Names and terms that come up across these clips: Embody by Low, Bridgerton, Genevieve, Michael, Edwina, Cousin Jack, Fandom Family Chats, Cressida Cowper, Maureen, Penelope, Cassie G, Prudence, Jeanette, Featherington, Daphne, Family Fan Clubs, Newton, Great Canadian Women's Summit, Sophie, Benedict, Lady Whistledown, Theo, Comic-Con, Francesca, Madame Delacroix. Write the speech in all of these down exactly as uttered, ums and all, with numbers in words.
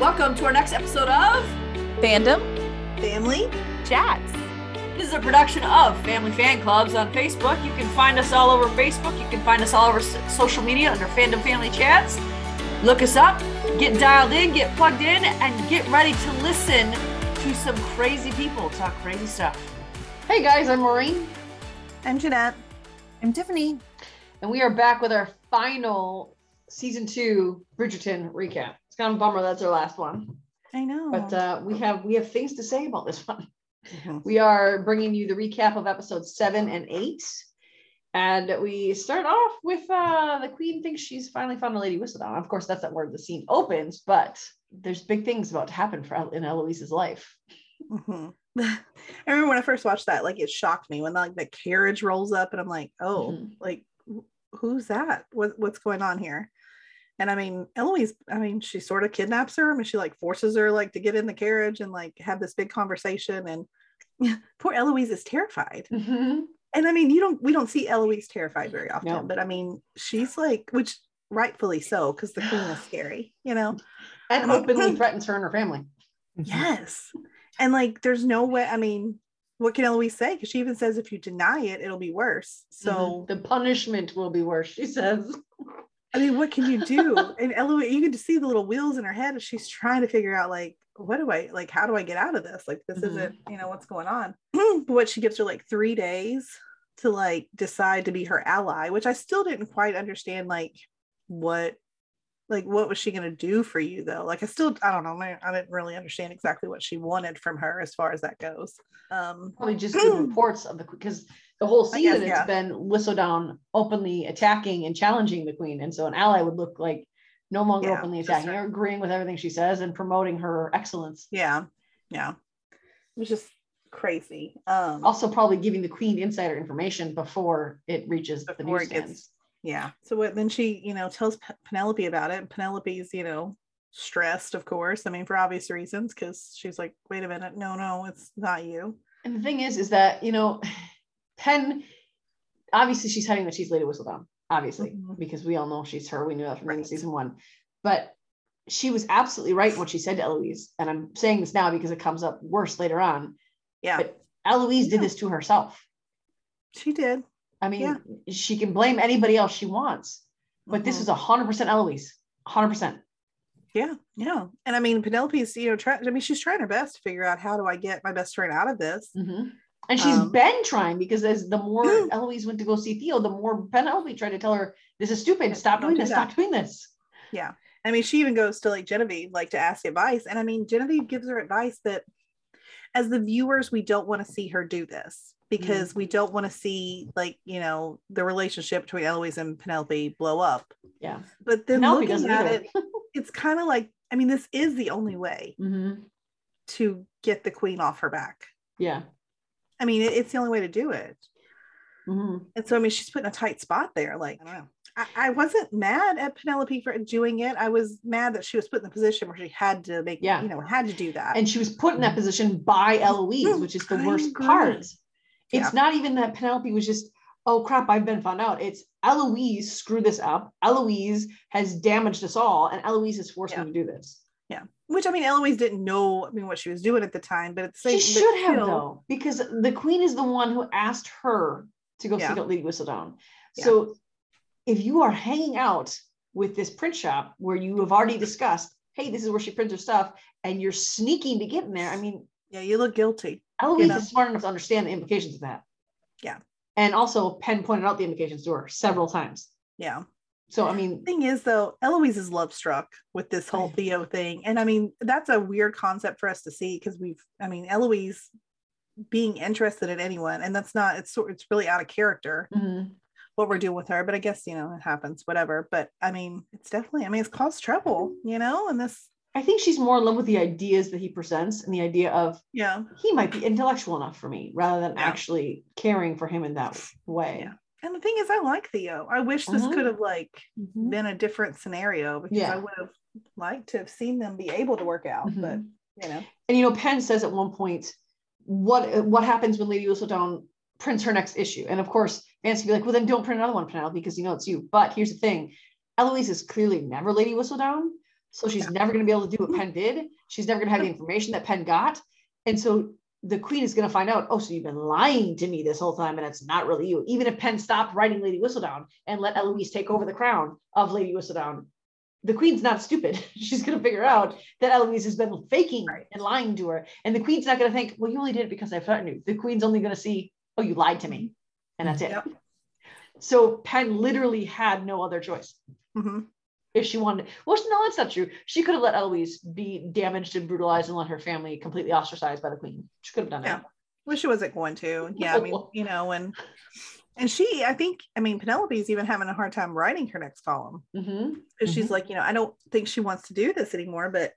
Welcome to our next episode of Fandom Family Chats. This is a production of Family Fan Clubs on Facebook. You can find us all over Facebook. You can find us all over social media under Fandom Family Chats. Look us up, get dialed in, get plugged in, and get ready to listen to some crazy people talk crazy stuff. Hey guys, I'm Maureen. I'm Jeanette. I'm Tiffany. And we are back with our final season two Bridgerton recap. It's kind of a bummer that's our last one. I know. But uh, we have we have things to say about this one. Mm-hmm. We are bringing you the recap of episodes seven and eight. And we start off with uh, the queen thinks she's finally found a Lady Whistledown. Of course, that's not where the scene opens, but there's big things about to happen for, in Eloise's life. Mm-hmm. I remember when I first watched that, like, it shocked me when like the carriage rolls up and I'm like, oh, mm-hmm. like, who's that? What, what's going on here? And I mean, Eloise, I mean, she sort of kidnaps her. I mean, she like forces her like to get in the carriage and like have this big conversation. And yeah, poor Eloise is terrified. Mm-hmm. And I mean, you don't, we don't see Eloise terrified very often, no. But I mean, she's like, which rightfully so, because the queen is scary, you know, and openly threatens her and her family. Yes. And like, there's no way, I mean, what can Eloise say? Because she even says, if you deny it, it'll be worse. So mm-hmm. the punishment will be worse, she says. I mean, what can you do? And Eloise, you can just see the little wheels in her head as she's trying to figure out, like, what do I, like, how do I get out of this? Like, this mm-hmm. isn't, you know, what's going on. But what, she gives her like three days to like decide to be her ally, which I still didn't quite understand. Like, what, like, what was she going to do for you though? Like, I still, I don't know. I didn't really understand exactly what she wanted from her as far as that goes. Um, Probably just the reports of the, because the whole season, guess, yeah. It's been Whistledown openly attacking and challenging the queen. And so an ally would look like no longer yeah, openly attacking her, agreeing with everything she says and promoting her excellence. Yeah. Yeah. It was just crazy. Um, also probably giving the queen insider information before it reaches before the newsstands. Yeah. So what, then she, you know, tells P- Penelope about it. And Penelope's, you know, stressed, of course. I mean, for obvious reasons, because she's like, wait a minute. No, no, it's not you. And the thing is, is that, you know, Pen, obviously she's hiding that she's Lady Whistledown, obviously, mm-hmm. because we all know she's her. We knew that from right. season one. But she was absolutely right in what she said to Eloise. And I'm saying this now because it comes up worse later on. Yeah. But Eloise yeah. did this to herself. She did. I mean, yeah. she can blame anybody else she wants, but mm-hmm. this is one hundred percent Eloise, one hundred percent. Yeah, yeah. And I mean, Penelope's, you know, trying, I mean, she's trying her best to figure out how do I get my best friend out of this. Mm-hmm. And she's um, been trying, because as the more mm-hmm. Eloise went to go see Theo, the more Penelope tried to tell her, this is stupid, stop doing do this, that. stop doing this. Yeah. I mean, she even goes to like Genevieve, like to ask advice. And I mean, Genevieve gives her advice that as the viewers, we don't want to see her do this. Because mm-hmm. we don't want to see, like, you know, the relationship between Eloise and Penelope blow up. Yeah. But then Penelope looking at either. it, it's kind of like, I mean, this is the only way mm-hmm. to get the queen off her back. Yeah. I mean, it, it's the only way to do it. Mm-hmm. And so, I mean, she's put in a tight spot there. Like, I don't know. I, I wasn't mad at Penelope for doing it. I was mad that she was put in a position where she had to make, yeah. you know, had to do that. And she was put in that position by Eloise, mm-hmm. which is the worst part. It's yeah. not even that Penelope was just, oh crap, I've been found out. It's Eloise screwed this up. Eloise has damaged us all, and Eloise is forced yeah. me to do this. Yeah. Which, I mean, Eloise didn't know, I mean, what she was doing at the time, but at the same time. She should have, you know, though, because the queen is the one who asked her to go yeah. see Lady Whistledown. Yeah. So if you are hanging out with this print shop where you have already discussed, hey, this is where she prints her stuff, and you're sneaking to get in there, I mean. Yeah, you look guilty. Eloise you know? is smart enough to understand the implications of that. Yeah. And also Penn pointed out the implications to her several times. Yeah. So, I mean. The thing is though, Eloise is love struck with this whole Theo thing. And I mean, that's a weird concept for us to see, because we've, I mean, Eloise being interested in anyone, and that's not, it's it's really out of character mm-hmm. what we're doing with her, but I guess, you know, it happens, whatever. But I mean, it's definitely, I mean, it's caused trouble, you know, and this. I think she's more in love with the ideas that he presents and the idea of, yeah, he might be intellectual enough for me, rather than yeah. actually caring for him in that way. Yeah. And the thing is, I like Theo. I wish this mm-hmm. could have like mm-hmm. been a different scenario, because yeah. I would have liked to have seen them be able to work out, mm-hmm. but you know. And you know, Penn says at one point, what, what happens when Lady Whistledown prints her next issue? And of course, Vance would be like, well, then don't print another one, Penelope, because you know, it's you. But here's the thing. Eloise is clearly never Lady Whistledown. So she's yeah. never going to be able to do what Penn did. She's never going to have the information that Penn got. And so the queen is going to find out, oh, so you've been lying to me this whole time, and it's not really you. Even if Penn stopped writing Lady Whistledown and let Eloise take over the crown of Lady Whistledown, the queen's not stupid. She's going to figure out that Eloise has been faking right. and lying to her. And the queen's not going to think, well, you only did it because I threatened you. The queen's only going to see, oh, you lied to me. And that's it. Yep. So Penn literally had no other choice. Mm-hmm. If she wanted, well, no, that's not true. She could have let Eloise be damaged and brutalized and let her family completely ostracized by the queen. She could have done yeah. that. Well, she wasn't going to. Yeah, I mean, you know, and and she, I think, I mean, Penelope's even having a hard time writing her next column. Mm-hmm. She's mm-hmm. like, you know, I don't think she wants to do this anymore. But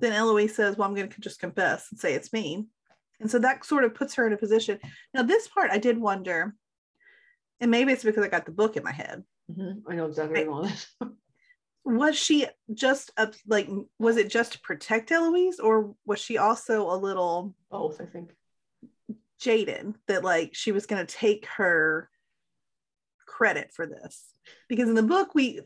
then Eloise says, well, I'm going to just confess and say it's me. And so that sort of puts her in a position. Now, this part, I did wonder, and maybe it's because I got the book in my head. Mm-hmm. I know exactly what it is. Was she just up, like, was it just to protect Eloise, or was she also a little both? I think jaded that like she was going to take her credit for this, because in the book we,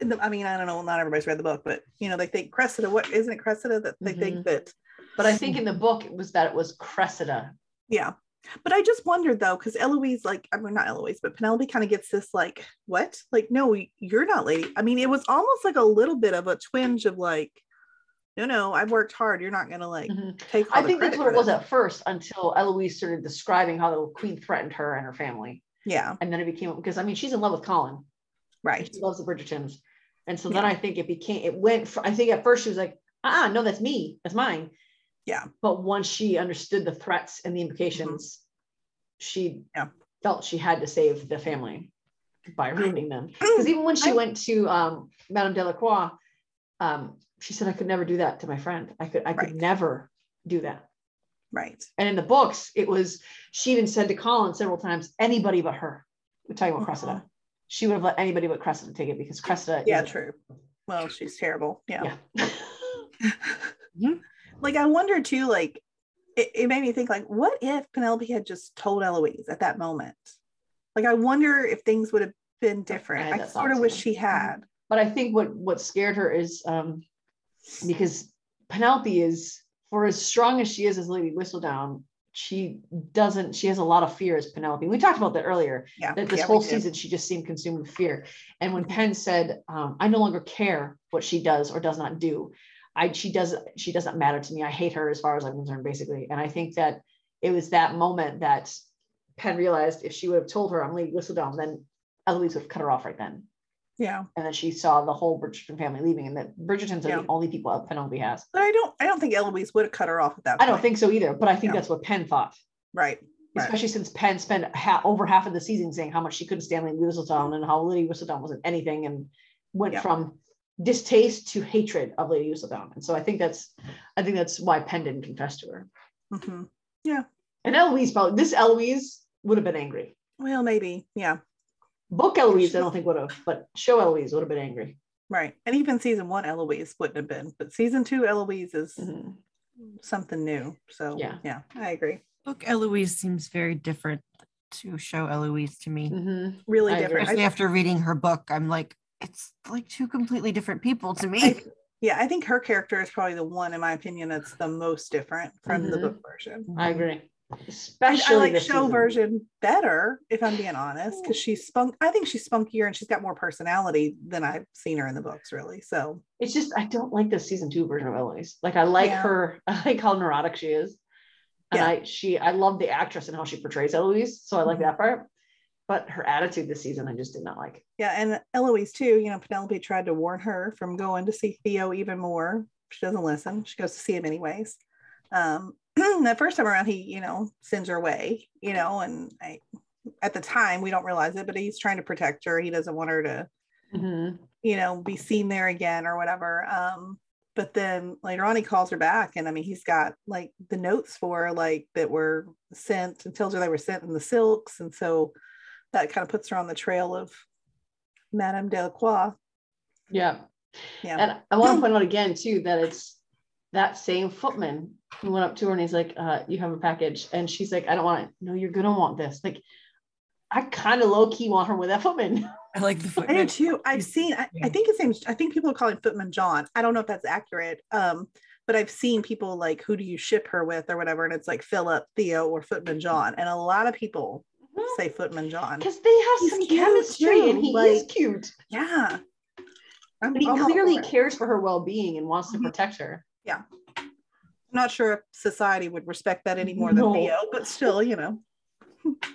in the, I mean, I don't know, not everybody's read the book, but you know, they think Cressida. What isn't it Cressida that they mm-hmm. think that? But I think in the book it was that it was Cressida. Yeah, but I just wondered though, because Eloise, like, I mean, not Eloise, but Penelope kind of gets this like, what? Like, no, you're not lady. I mean, it was almost like a little bit of a twinge of like, no, no, I've worked hard. You're not going to like mm-hmm. take all I the think that's what it was at first, until Eloise started describing how the queen threatened her and her family. Yeah. And then it became, because I mean, she's in love with Colin. Right. She loves the Bridgertons. And so yeah. then I think it became, it went, for, I think at first she was like, ah, uh-uh, no, that's me. That's mine. Yeah. But once she understood the threats and the implications, mm-hmm. she yeah. felt she had to save the family by ruining them. Because even when she I, went to um, Madame Delacroix, um, she said, I could never do that to my friend. I could I right. could never do that. Right. And in the books, it was, she even said to Colin several times, anybody but her. We're talking about mm-hmm. Cressida. She would have let anybody but Cressida take it, because Cressida. Yeah, is, true. Well, she's terrible. Yeah. yeah. mm-hmm. Like, I wonder too, like, it, it made me think, like, what if Penelope had just told Eloise at that moment? Like, I wonder if things would have been different. I, I sort of wish she had. But I think what, what scared her is um, because Penelope is, for as strong as she is as Lady Whistledown, she doesn't, she has a lot of fears, Penelope. We talked about that earlier, yeah, that this yeah, whole season, she just seemed consumed with fear. And when Penn said, um, I no longer care what she does or does not do, I, she does, she doesn't matter to me. I hate her as far as I'm concerned, basically. And I think that it was that moment that Penn realized if she would have told her, I'm Lady Whistledown, then Eloise would have cut her off right then. Yeah. And then she saw the whole Bridgerton family leaving, and that Bridgertons are yeah. the only people Penelope has. But I don't, I don't think Eloise would have cut her off at that point. I don't think so either, but I think yeah. that's what Penn thought. Right. Especially right. since Penn spent ha- over half of the season saying how much she couldn't stand Lady Whistledown and how Lady Whistledown wasn't anything, and went yeah. from distaste to hatred of Lady Whistledown. And so I think that's, I think that's why Penn didn't confess to her. Mm-hmm. Yeah. And Eloise, probably, this Eloise would have been angry. Well, maybe. Yeah. Book Eloise, I don't think would have, but show Eloise would have been angry. Right. And even season one, Eloise wouldn't have been, but season two, Eloise is mm-hmm. something new. So yeah. yeah, I agree. Book Eloise seems very different to show Eloise to me. Mm-hmm. Really I different. Especially I, after reading her book, I'm like, it's like two completely different people to me. I, yeah, I think her character is probably the one, in my opinion, that's the most different from mm-hmm. the book version. I agree. Especially I, I like the show season. Version better, if I'm being honest, because she's spunk. I think she's spunkier and she's got more personality than I've seen her in the books, really. So it's just, I don't like the season two version of Eloise. Like, I like yeah. her. I like how neurotic she is, and yeah. I she I love the actress and how she portrays Eloise. So I like mm-hmm. that part. But her attitude this season, I just did not like. Yeah, and Eloise too, you know, Penelope tried to warn her from going to see Theo even more. She doesn't listen. She goes to see him anyways. Um, the first time around, he, you know, sends her away, you know, and I, at the time, we don't realize it, but he's trying to protect her. He doesn't want her to, mm-hmm. you know, be seen there again or whatever. Um, but then later on, he calls her back. And I mean, he's got like the notes for her, like, that were sent, and tells her they were sent in the silks. And so that kind of puts her on the trail of Madame Delacroix. Yeah. Yeah. And I want to point out again, too, that it's that same footman who went up to her and he's like, uh, you have a package. And she's like, I don't want it. No, you're going to want this. Like, I kind of low key want her with that footman. I like the footman. I do too. I've seen, I, I think his name, I think people call it Footman John. I don't know if that's accurate, um, but I've seen people like, who do you ship her with or whatever, and it's like Philip, Theo, or Footman John, and a lot of people mm-hmm. say Footman John. Because they have he's some chemistry too, and he like, is cute. Yeah. I'm, but he I'm clearly cares for her well-being and wants to protect her. Yeah. I'm not sure if society would respect that any more than no. Theo, but still, you know.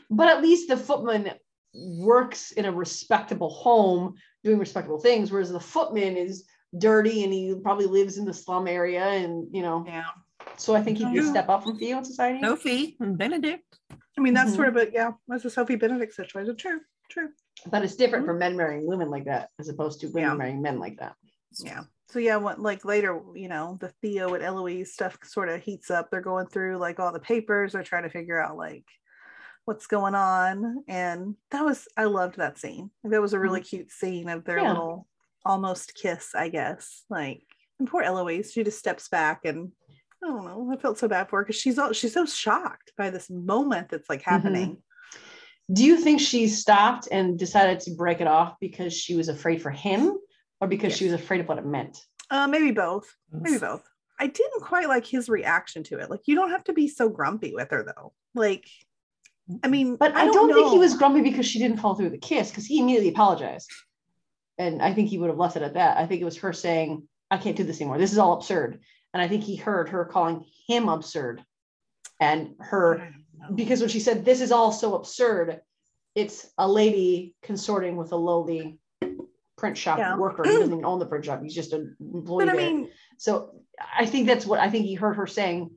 But at least the footman works in a respectable home doing respectable things, whereas the footman is dirty and he probably lives in the slum area and, you know. Yeah. So I think he could step up from Theo in society. Sophie and Benedict. I mean, that's mm-hmm. sort of a, yeah, that's a Sophie Benedict situation. True, true. But it's different mm-hmm. for men marrying women like that as opposed to women yeah. marrying men like that. Yeah. So yeah, what, like later, you know, the Theo and Eloise stuff sort of heats up. They're going through like all the papers. They're trying to figure out like what's going on. And that was, I loved that scene. That was a really mm-hmm. cute scene of their yeah. little almost kiss, I guess. Like, and poor Eloise, she just steps back and I don't know. I felt so bad for her because she's all, she's so shocked by this moment that's like happening. Mm-hmm. Do you think she stopped and decided to break it off because she was afraid for him or because yes. she was afraid of what it meant? Uh, maybe both. Maybe both. I didn't quite like his reaction to it. Like, you don't have to be so grumpy with her, though. Like, I mean, but I don't, I don't think he was grumpy because she didn't follow through with the kiss because he immediately apologized. And I think he would have left it at that. I think it was her saying, I can't do this anymore. This is all absurd. And I think he heard her calling him absurd and her... Because when she said, this is all so absurd, it's a lady consorting with a lowly print shop yeah. worker. He doesn't even own the print shop. He's just an employee. But I mean, so I think that's what I think he heard her saying.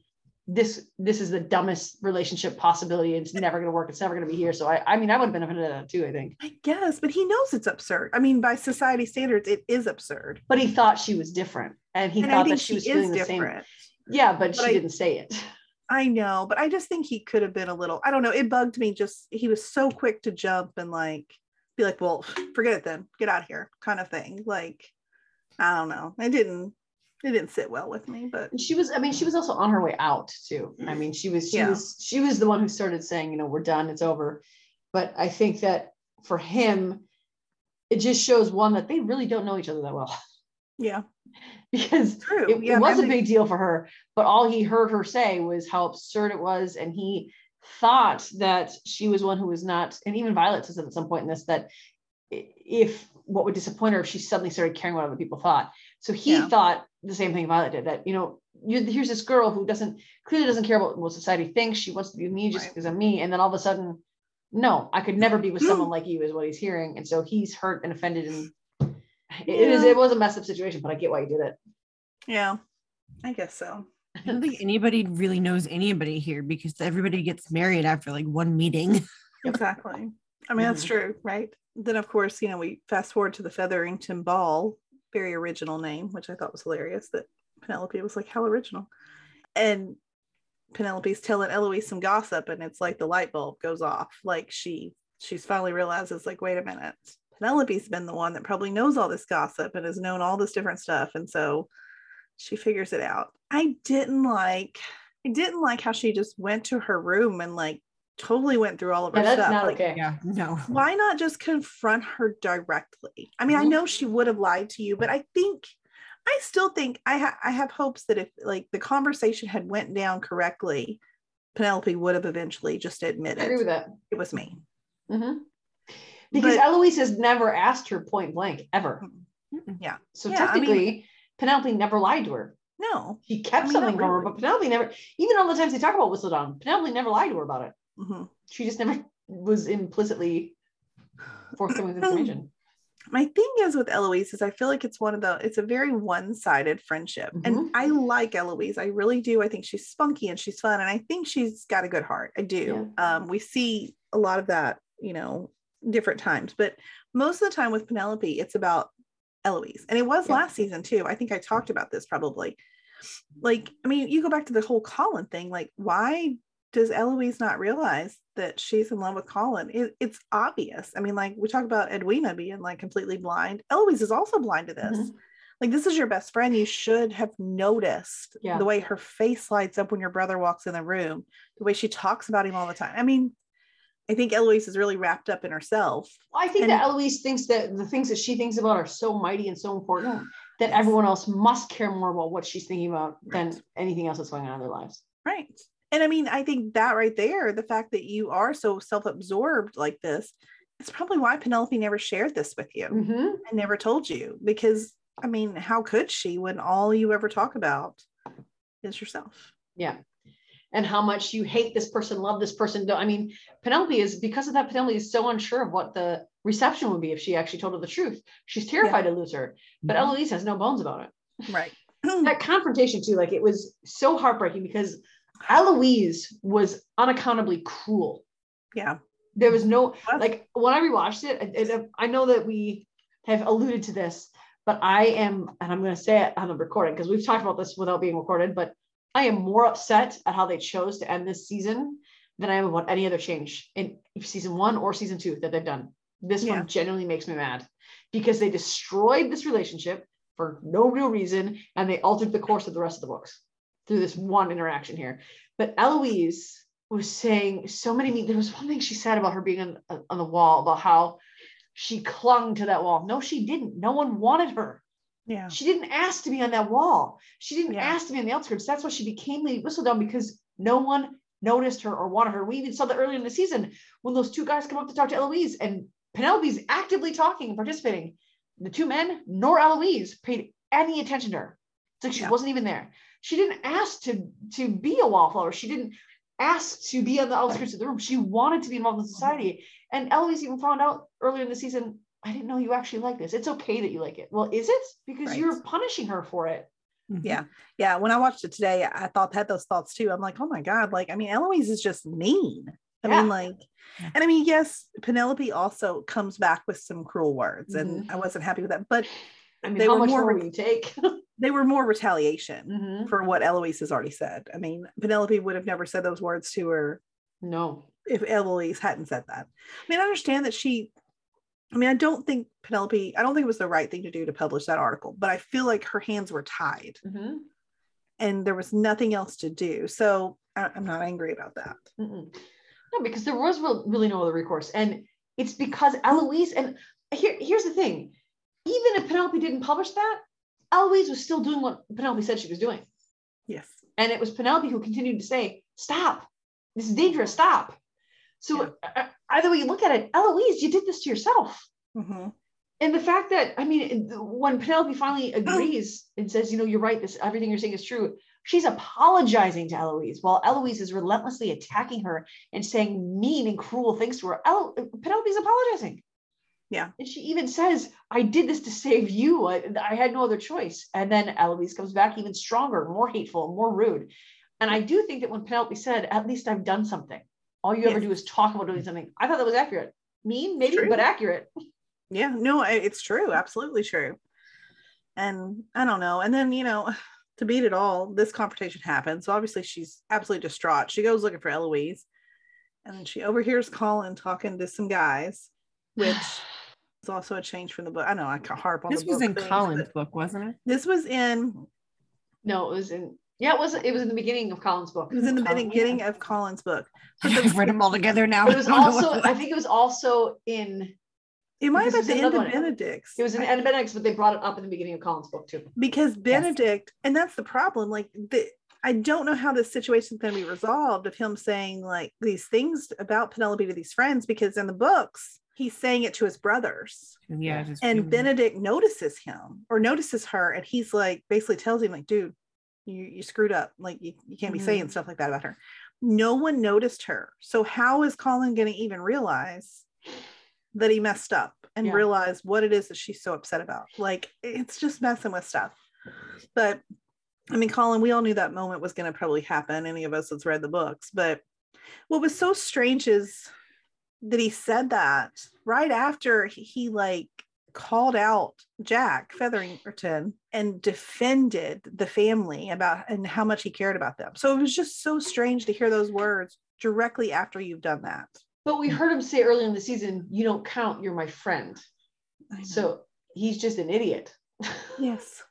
This this is the dumbest relationship possibility. It's never going to work. It's never going to be here. So I, I mean, I would have benefited from that too, I think. I guess, but he knows it's absurd. I mean, by society standards, it is absurd. But he thought she was different. And he and thought that she, she was feeling the different. Same. Yeah, but, but she I, didn't say it. I know, but I just think he could have been a little, I don't know, it bugged me just, he was so quick to jump and like, be like, well, forget it then, get out of here, kind of thing. Like, I don't know, it didn't, it didn't sit well with me, but. She was, I mean, she was also on her way out too. I mean, she was, she yeah. was, she was the one who started saying, you know, we're done, it's over. But I think that for him, it just shows one that they really don't know each other that well. Yeah. Because True. it, yeah, it was a big deal for her, but all he heard her say was how absurd it was, and he thought that she was one who was not, and even Violet says at some point in this that if what would disappoint her if she suddenly started caring what other people thought. So he yeah. thought the same thing Violet did, that you know you, here's this girl who doesn't clearly doesn't care about what society thinks, she wants to be me just right. because I'm me, and then all of a sudden no, I could never be with someone like you is what he's hearing, and so he's hurt and offended and It, yeah. is, it was a messed up situation, but I get why you did it. Yeah, I guess so. I don't think anybody really knows anybody here because everybody gets married after like one meeting. Exactly. I mean, that's true, right? Then, of course, you know, we fast forward to the Featherington Ball, very original name, which I thought was hilarious that Penelope was like, how original. And Penelope's telling Eloise some gossip, and it's like the light bulb goes off. Like she, she's finally realizes like, wait a minute. Penelope's been the one that probably knows all this gossip and has known all this different stuff, and so she figures it out. I didn't like I didn't like how she just went to her room and like totally went through all of her yeah, stuff. That's not like, okay. Yeah, no. Why not just confront her directly? I mean, I know she would have lied to you, but I think I still think I ha- I have hopes that if like the conversation had went down correctly, Penelope would have eventually just admitted I agree with that. It was me. Mm-hmm. Because but, Eloise has never asked her point blank ever. Yeah. So yeah, technically, I mean, Penelope never lied to her. No. He kept I mean, something from her, but Penelope never, even all the times they talk about Whistledown, Penelope never lied to her about it. Mm-hmm. She just never was implicitly forthcoming with information. My thing is with Eloise is I feel like it's one of the, it's a very one-sided friendship. Mm-hmm. And I like Eloise. I really do. I think she's spunky and she's fun. And I think she's got a good heart. I do. Yeah. Um, we see a lot of that, you know, different times, but most of the time with Penelope it's about Eloise, and it was yeah. last season too. I think I talked about this probably. Like, I mean, you go back to the whole Colin thing, like why does Eloise not realize that she's in love with Colin? It, it's obvious. I mean, like we talk about Edwina being like completely blind. Eloise is also blind to this. Mm-hmm. Like, this is your best friend, you should have noticed yeah. the way her face lights up when your brother walks in the room, the way she talks about him all the time. I mean, I think Eloise is really wrapped up in herself. Well, I think and, that Eloise thinks that the things that she thinks about are so mighty and so important that everyone else must care more about what she's thinking about right. than anything else that's going on in their lives. Right. And I mean, I think that right there, the fact that you are so self-absorbed like this, it's probably why Penelope never shared this with you mm-hmm. and never told you, because I mean, how could she when all you ever talk about is yourself? Yeah. And how much you hate this person, love this person. I mean, Penelope is, because of that, Penelope is so unsure of what the reception would be if she actually told her the truth. She's terrified yeah. to lose her, but mm-hmm. Eloise has no bones about it. Right. That confrontation too, like it was so heartbreaking because Eloise was unaccountably cruel. Yeah. There was no, like when I rewatched it, I, I know that we have alluded to this, but I am, and I'm going to say it on the recording because we've talked about this without being recorded, but I am more upset at how they chose to end this season than I am about any other change in season one or season two that they've done. This yeah. one genuinely makes me mad because they destroyed this relationship for no real reason. And they altered the course of the rest of the books through this one interaction here. But Eloise was saying so many, there was one thing she said about her being on, on the wall, about how she clung to that wall. No, she didn't. No one wanted her. Yeah. She didn't ask to be on that wall. She didn't yeah. ask to be on the outskirts. That's why she became Lady Whistledown, because no one noticed her or wanted her. We even saw that earlier in the season when those two guys come up to talk to Eloise and Penelope's actively talking and participating. The two men nor Eloise paid any attention to her. It's like she yeah. wasn't even there. She didn't ask to, to be a wallflower. She didn't asked to be on the outskirts of the room. She wanted to be involved in society. And Eloise even found out earlier in the season, I didn't know you actually like this. It's okay that you like it. Well, is it? Because right. you're punishing her for it. Yeah. Yeah. When I watched it today, I thought, had those thoughts too. I'm like, oh my God. Like, I mean, Eloise is just mean. I yeah. mean, like, and I mean, yes, Penelope also comes back with some cruel words and mm-hmm. I wasn't happy with that, but I mean, they how were much more will you take? They were more retaliation mm-hmm. for what Eloise has already said. I mean, Penelope would have never said those words to her. No. If Eloise hadn't said that. I mean, I understand that she, I mean, I don't think Penelope, I don't think it was the right thing to do to publish that article, but I feel like her hands were tied mm-hmm. and there was nothing else to do. So I, I'm not angry about that. Mm-mm. No, because there was really no other recourse. And it's because Eloise, and here, here's the thing, even if Penelope didn't publish that, Eloise was still doing what Penelope said she was doing. Yes. And it was Penelope who continued to say, stop, this is dangerous, stop. So yeah. either way you look at it, Eloise, you did this to yourself. Mm-hmm. And the fact that, I mean, when Penelope finally agrees and says, you know, you're right, this everything you're saying is true, she's apologizing to Eloise while Eloise is relentlessly attacking her and saying mean and cruel things to her. El- Penelope's apologizing. Yeah. And she even says, I did this to save you. I, I had no other choice. And then Eloise comes back even stronger, more hateful, more rude. And I do think that when Penelope said, at least I've done something, all you yes. ever do is talk about doing something. I thought that was accurate. Mean, maybe, true. But accurate. Yeah, no, it's true. Absolutely true. And I don't know. And then, you know, to beat it all, this confrontation happens. So obviously she's absolutely distraught. She goes looking for Eloise. And then she overhears Colin talking to some guys, which... also a change from the book. I know I can harp on this. This was in Colin's book, wasn't it? This was in no, it was in yeah, it was it was in the beginning of Colin's book. It was in the Colin, beginning yeah. of Colin's book. I've read them all together now. It was also I think it was also in it might have been at the end of Benedict's. It was in end of Benedict's, but they brought it up in the beginning of Colin's book too. Because Benedict, yes. and that's the problem. Like the I don't know how this situation is going to be resolved of him saying like these things about Penelope to these friends, because in the books he's saying it to his brothers. Yeah. Just, and mm-hmm. Benedict notices him or notices her. And he's like, basically tells him like, dude, you, you screwed up. Like you, you can't be mm-hmm. saying stuff like that about her. No one noticed her. So how is Colin going to even realize that he messed up and yeah. realize what it is that she's so upset about? Like, it's just messing with stuff. But I mean, Colin, we all knew that moment was going to probably happen. Any of us that's read the books, but what was so strange is that he said that right after he, he like called out Jack Featherington and defended the family about and how much he cared about them. So it was just so strange to hear those words directly after you've done that. But we heard him say earlier in the season, you don't count, you're my friend. So he's just an idiot. Yes.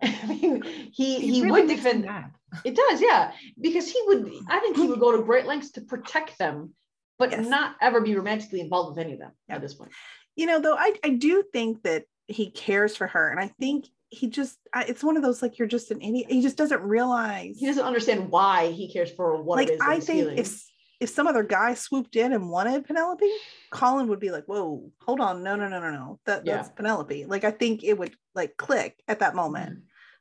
I mean, he, he, he really would defend that. It does. Yeah. Because he would, I think he would go to great lengths to protect them but yes. not ever be romantically involved with any of them yeah. at this point. You know, though, I, I do think that he cares for her. And I think he just, I, it's one of those, like, you're just an idiot. He just doesn't realize. He doesn't understand why he cares for what like, it is. I think feelings. if if some other guy swooped in and wanted Penelope, Colin would be like, whoa, hold on. No, no, no, no, no. That, yeah. That's Penelope. Like, I think it would, like, click at that moment.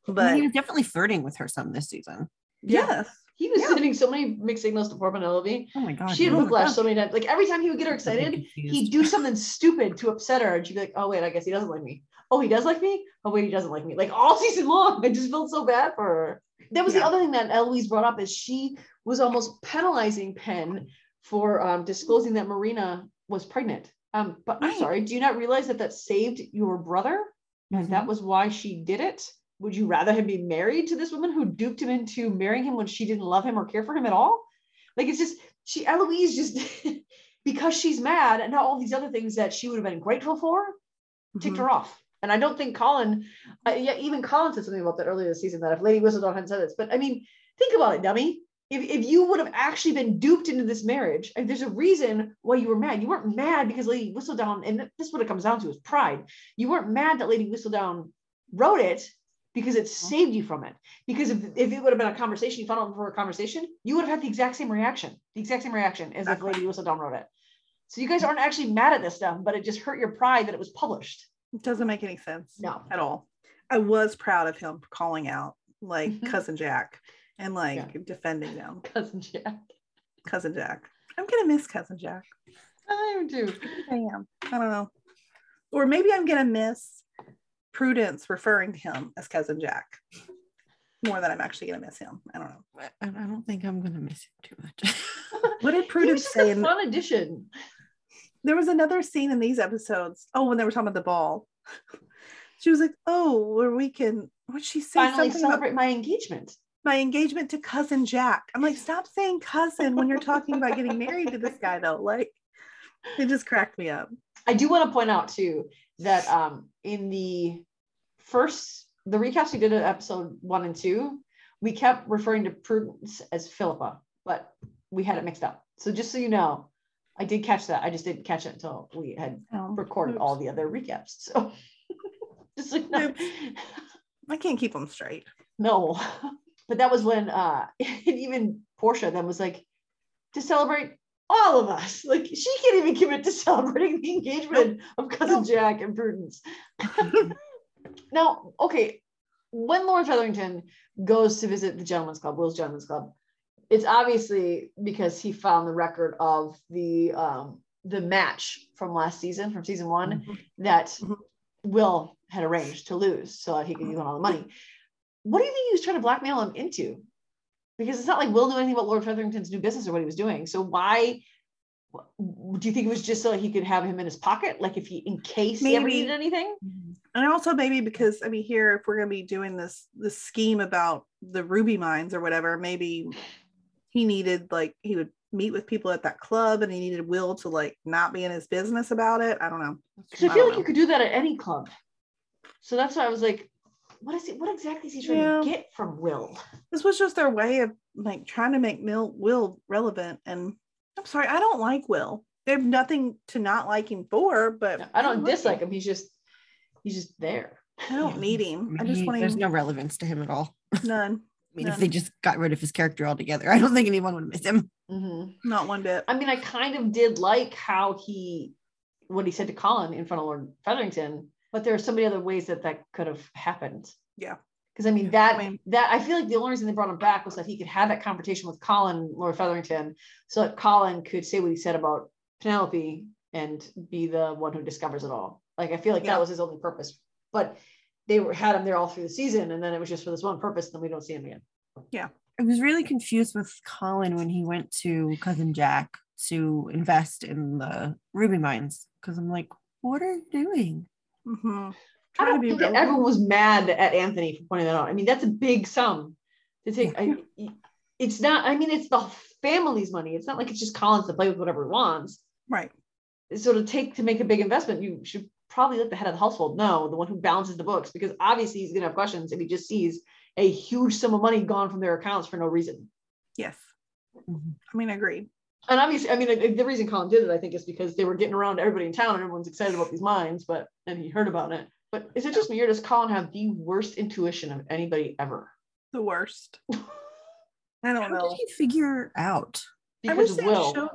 Mm-hmm. But I mean, he was definitely flirting with her some this season. Yes. Yeah. He was yeah. sending so many mixed signals to poor Penelope. Oh my God. She had no. whiplash so many times. Like every time he would get her excited, he'd do something stupid to upset her. And she'd be like, oh wait, I guess he doesn't like me. Oh, he does like me? Oh wait, he doesn't like me. Like all season long, I just felt so bad for her. That was yeah. the other thing that Eloise brought up is she was almost penalizing Penn for um, disclosing that Marina was pregnant. Um, but right. I'm sorry, do you not realize that that saved your brother? Mm-hmm. And that was why she did it? Would you rather him be married to this woman who duped him into marrying him when she didn't love him or care for him at all? Like, it's just, she, Eloise just, because she's mad and now all these other things that she would have been grateful for, mm-hmm. ticked her off. And I don't think Colin, uh, yeah, even Colin said something about that earlier this season, that if Lady Whistledown hadn't said this, but I mean, think about it, dummy. If, if you would have actually been duped into this marriage, and there's a reason why you were mad. You weren't mad because Lady Whistledown, and this is what it comes down to is pride. You weren't mad that Lady Whistledown wrote it, because it saved you from it. Because if, if it would have been a conversation, you found out before a conversation, you would have had the exact same reaction, the exact same reaction as if Lady Whistledown wrote it. So you guys aren't actually mad at this stuff, but it just hurt your pride that it was published. It doesn't make any sense. No. At all. I was proud of him for calling out like mm-hmm. Cousin Jack and like yeah. defending them. Cousin Jack. Cousin Jack. I'm going to miss Cousin Jack. I am too. I am. I don't know. Or maybe I'm going to miss Prudence referring to him as Cousin Jack more than I'm actually gonna miss him. I don't know. I, I don't think I'm gonna miss him too much. What did Prudence say? In, fun addition. There was another scene in these episodes. Oh, when they were talking about the ball, she was like, "Oh, where we can." What she say? Finally celebrate about my engagement. My engagement to Cousin Jack. I'm like, stop saying cousin when you're talking about getting married to this guy, though. Like, it just cracked me up. I do want to point out too that um, in the first, the recaps we did in episode one and two, we kept referring to Prudence as Philippa, but we had it mixed up. So just so you know, I did catch that. I just didn't catch it until we had oh, recorded oops. all the other recaps. So just like, no. I can't keep them straight. No, but that was when uh, even Portia then was like, to celebrate all of us. Like, she can't even commit to celebrating the engagement of Cousin Jack and Prudence. Now, okay, when Lord Featherington goes to visit the Gentleman's Club, Will's Gentleman's Club, it's obviously because he found the record of the um, the match from last season, from season one, mm-hmm. that mm-hmm. Will had arranged to lose so that he could mm-hmm. win all the money. What do you think he was trying to blackmail him into? Because it's not like Will knew anything about Lord Featherington's new business or what he was doing. So why do you think it was just so he could have him in his pocket? Like if he, in case maybe. he ever needed anything? And also maybe because, I mean, here, if we're going to be doing this, this scheme about the ruby mines or whatever, maybe he needed, like, he would meet with people at that club and he needed Will to like not be in his business about it. I don't know. Because I, I feel like know. you could do that at any club. So that's why I was like, What is it? What exactly is he trying yeah. to get from Will? This was just their way of like trying to make Mil- Will relevant. And I'm sorry, I don't like Will. They have nothing to not like him for, but no, I don't I dislike him. him. He's just, he's just there. I don't yeah. need him. I just he, want him. There's no relevance to him at all. None. I mean, None. if they just got rid of his character altogether, I don't think anyone would miss him. Mm-hmm. Not one bit. I mean, I kind of did like how he, what he said to Colin in front of Lord Featherington. But there are so many other ways that that could have happened. Yeah. Because I mean, that, I mean, that I feel like the only reason they brought him back was that he could have that conversation with Colin, Lord Featherington, so that Colin could say what he said about Penelope and be the one who discovers it all. Like, I feel like yeah. that was his only purpose, but they were, had him there all through the season. And then it was just for this one purpose. And then we don't see him again. Yeah. I was really confused with Colin when he went to Cousin Jack to invest in the ruby mines. Cause I'm like, what are you doing? Mm-hmm. I don't think that everyone was mad at Anthony for pointing that out. I mean, that's a big sum to take. I, it's not, I mean, it's the family's money. It's not like it's just Colin's to play with whatever he wants. Right. So to take, to make a big investment, you should probably let the head of the household know, the one who balances the books, because obviously he's going to have questions if he just sees a huge sum of money gone from their accounts for no reason. Yes. Mm-hmm. I mean, I agree. And obviously, I mean, the reason Colin did it, I think, is because they were getting around to everybody in town and everyone's excited about these mines, but, and he heard about it. But is it just me, or does Colin have the worst intuition of anybody ever? The worst. I don't How know. How did he figure out? Because Will. Showed...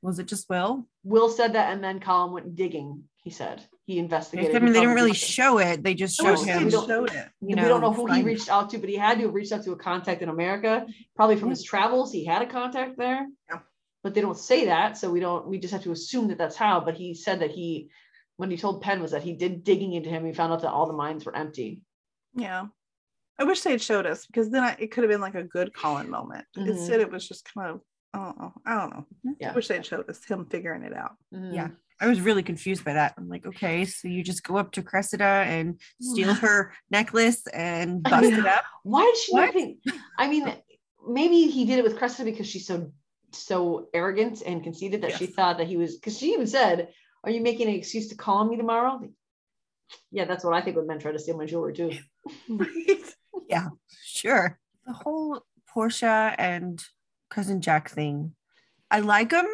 Was it just Will? Will said that, and then Colin went digging, he said. He investigated. I mean, they didn't really show it. They just showed him. We don't know who he reached out to, but he had to have reached out to a contact in America. Probably from his travels, he had a contact there. Yeah. But they don't say that, so we don't. We just have to assume that that's how. But he said that he, when he told Penn, was that he did digging into him. He found out that all the mines were empty. Yeah, I wish they had showed us, because then I, it could have been like a good Colin moment. Mm-hmm. Instead, it was just kind of, oh, I don't know. Yeah. I wish they had showed us him figuring it out. Mm-hmm. Yeah, I was really confused by that. I'm like, okay, so you just go up to Cressida and steal her necklace and bust I mean, it up. Why did she? What? Think, I mean, maybe he did it with Cressida because she's so. so arrogant and conceited that yes. she thought that he was, because she even said, are you making an excuse to call me tomorrow? Yeah, that's what I think when men try to steal my jewelry too. Right? Yeah, sure. The whole Portia and Cousin Jack thing, I like him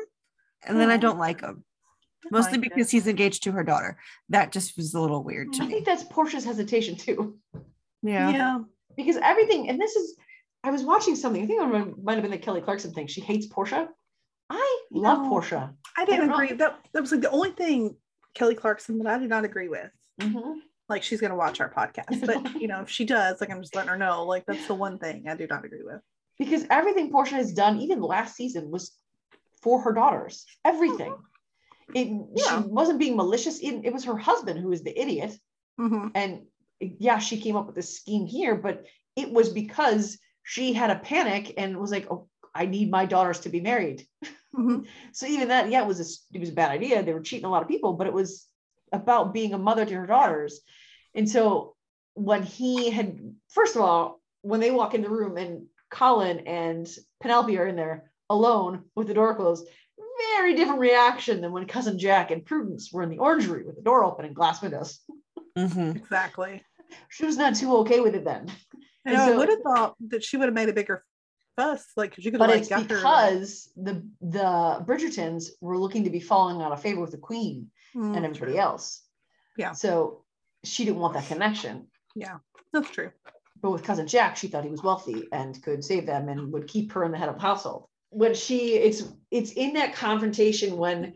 and oh. then I don't like him. Mostly like because it. he's engaged to her daughter. That just was a little weird to I me. I think that's Portia's hesitation too. Yeah. Yeah. Because everything, and this is, I was watching something. I think it might have been the Kelly Clarkson thing. She hates Portia. I love no, Portia. I didn't I agree. That, that was like the only thing Kelly Clarkson that I did not agree with. Mm-hmm. Like, she's going to watch our podcast. But, you know, if she does, like, I'm just letting her know, like, that's the one thing I do not agree with. Because everything Portia has done, even last season, was for her daughters. Everything. Mm-hmm. It, yeah. She wasn't being malicious. It, it was her husband who was the idiot. Mm-hmm. And, yeah, she came up with this scheme here, but it was because she had a panic and was like, oh, I need my daughters to be married. Mm-hmm. So even that, yeah, it was, a, it was a bad idea. They were cheating a lot of people, but it was about being a mother to her daughters. And so when he had, first of all, when they walk in the room and Colin and Penelope are in there alone with the door closed, very different reaction than when Cousin Jack and Prudence were in the orangery with the door open and glass windows. Mm-hmm. Exactly. She was not too okay with it then. And so, I would have thought that she would have made a bigger fuss, like, because you could have, like, got her. But it's because the the Bridgertons were looking to be falling out of favor with the Queen mm, and everybody true. else. Yeah. So she didn't want that connection. Yeah, that's true. But with Cousin Jack, she thought he was wealthy and could save them and would keep her in the head of the household. When she, it's it's in that confrontation when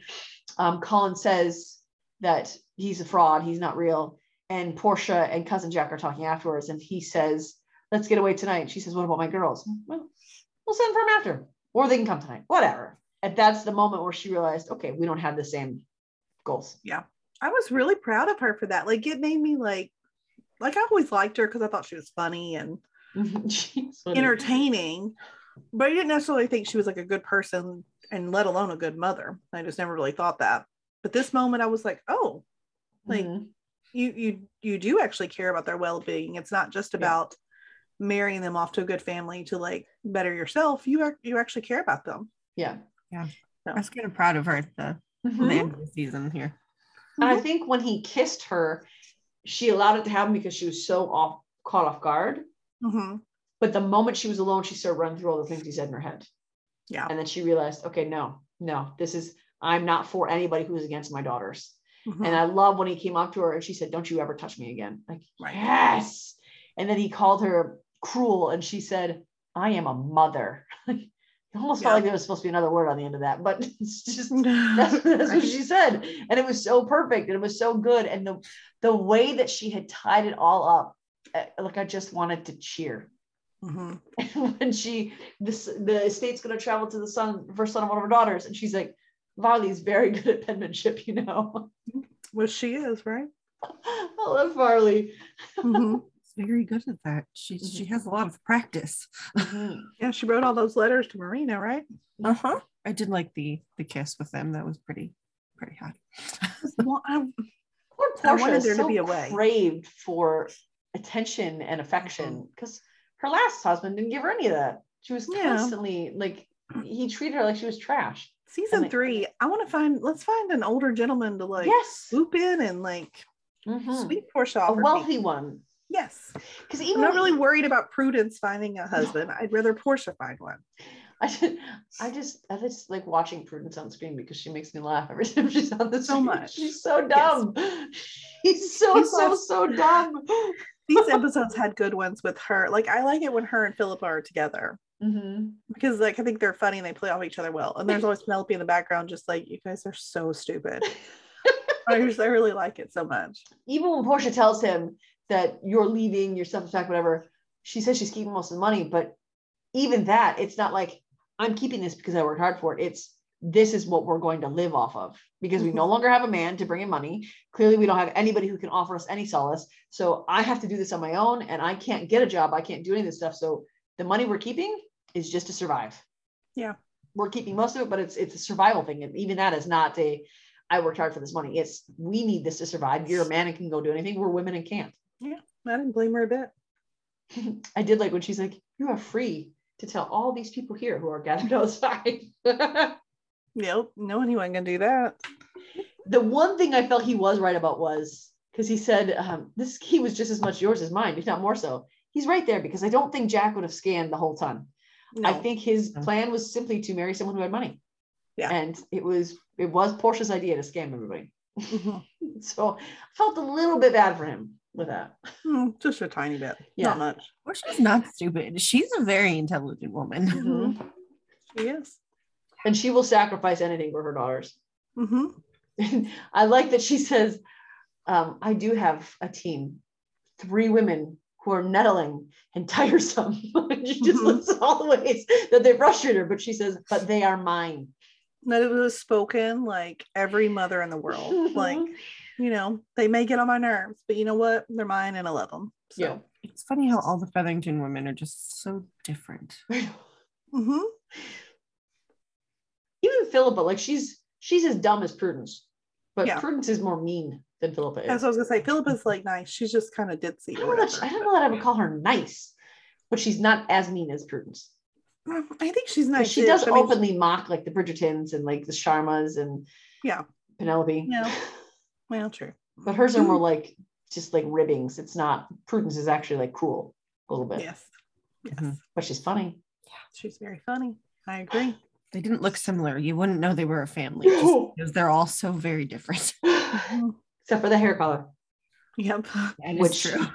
um, Colin says that he's a fraud, he's not real, and Portia and Cousin Jack are talking afterwards, and he says, let's get away tonight. She says, what about my girls? Well, we'll send for them after, or they can come tonight, whatever. And that's the moment where she realized, okay, we don't have the same goals. Yeah. I was really proud of her for that. Like, it made me like, like I always liked her because I thought she was funny and funny. entertaining, but I didn't necessarily think she was like a good person, and let alone a good mother. I just never really thought that. But this moment I was like, oh, like mm-hmm. you, you, you do actually care about their well-being. It's not just about yeah. marrying them off to a good family to like better yourself. You are, you actually care about them. Yeah. Yeah. So I was kind of proud of her at the, mm-hmm. the end of the season here. And mm-hmm. I think when he kissed her, she allowed it to happen because she was so off, caught off guard. Mm-hmm. But the moment she was alone, she started running through all the things he said in her head. Yeah. And then she realized, okay, no, no, this is, I'm not for anybody who is against my daughters. Mm-hmm. And I love when he came up to her and she said, don't you ever touch me again. Like, right. yes. And then he called her cruel, and she said, I am a mother. Like, it almost yeah. felt like there was supposed to be another word on the end of that, but it's just that's, that's what she said, and it was so perfect, and it was so good, and the the way that she had tied it all up, like, I just wanted to cheer. Mm-hmm. And when she this the estate's going to travel to the son first son of one of her daughters, and she's like, Violet's very good at penmanship, you know. Well, she is, right? I love Farley. Mm-hmm. Very good at that. She mm-hmm. she has a lot of practice. Mm-hmm. Yeah, she wrote all those letters to Marina, right? Uh huh. I did like the the kiss with them. That was pretty pretty hot. Well, I, I wanted there so to be a way. Craved for attention and affection because mm-hmm. her last husband didn't give her any of that. She was constantly yeah. like he treated her like she was trash. Season like, three. I want to find. Let's find an older gentleman to like yes. swoop in and like mm-hmm. sweet Portia, a wealthy me. one. Yes, because even I'm not really worried about Prudence finding a husband. I'd rather Portia find one. I just, I just, I just like watching Prudence on screen because she makes me laugh every time she's on the so screen. Much. She's so dumb. Yes. She's so, she's so, so dumb. These episodes had good ones with her. Like, I like it when her and Philippa are together. Mm-hmm. Because, like, I think they're funny and they play off each other well. And there's always Penelope in the background, just like, you guys are so stupid. I just, I really like it so much. Even when Portia tells him that you're leaving, your stuff is back, whatever, she says she's keeping most of the money, but even that, it's not like, I'm keeping this because I worked hard for it. It's, this is what we're going to live off of because we no longer have a man to bring in money. Clearly we don't have anybody who can offer us any solace. So I have to do this on my own and I can't get a job. I can't do any of this stuff. So the money we're keeping is just to survive. Yeah. We're keeping most of it, but it's, it's a survival thing. And even that is not a, I worked hard for this money. It's, we need this to survive. You're a man and can go do anything. We're women and can't. Yeah. I didn't blame her a bit. I did like when she's like, you are free to tell all these people here who are gathered outside. Nope, no one can do that. The one thing I felt he was right about was because he said um, this key was just as much yours as mine, if not more so. He's right there because I don't think Jack would have scanned the whole ton. No. I think his no. plan was simply to marry someone who had money. Yeah, and it was it was Portia's idea to scam everybody. Mm-hmm. So I felt a little bit bad for him with that. Mm, just a tiny bit. Yeah. Not much. Portia's not stupid. She's a very intelligent woman. Mm-hmm. She is. And she will sacrifice anything for her daughters. Mm-hmm. I like that she says, um, I do have a team, three women who are nettling and tiresome. She just mm-hmm. lists all the ways that they frustrate her, but she says, but they are mine. That it was spoken like every mother in the world. Mm-hmm. Like, you know, they may get on my nerves, but you know what? They're mine and I love them. So. Yeah. It's funny how all the Featherington women are just so different. Mm-hmm. Even Philippa, like she's she's as dumb as Prudence, but yeah. Prudence is more mean than Philippa is. That's what I was gonna say. Philippa's like nice. She's just kind of ditzy. I don't, whatever, that, I don't know that I would call her nice, but she's not as mean as Prudence. I think she's nice. She does I openly mean, mock like the Bridgertons and like the Sharmas and yeah, Penelope. Yeah, well, true. But hers are more like just like ribbings. It's not, Prudence is actually like cruel a little bit. Yes, yes. Mm-hmm. But she's funny. Yeah, she's very funny. I agree. They didn't look similar. You wouldn't know they were a family just because they're all so very different. Except for the hair color. Yep. That Which is true.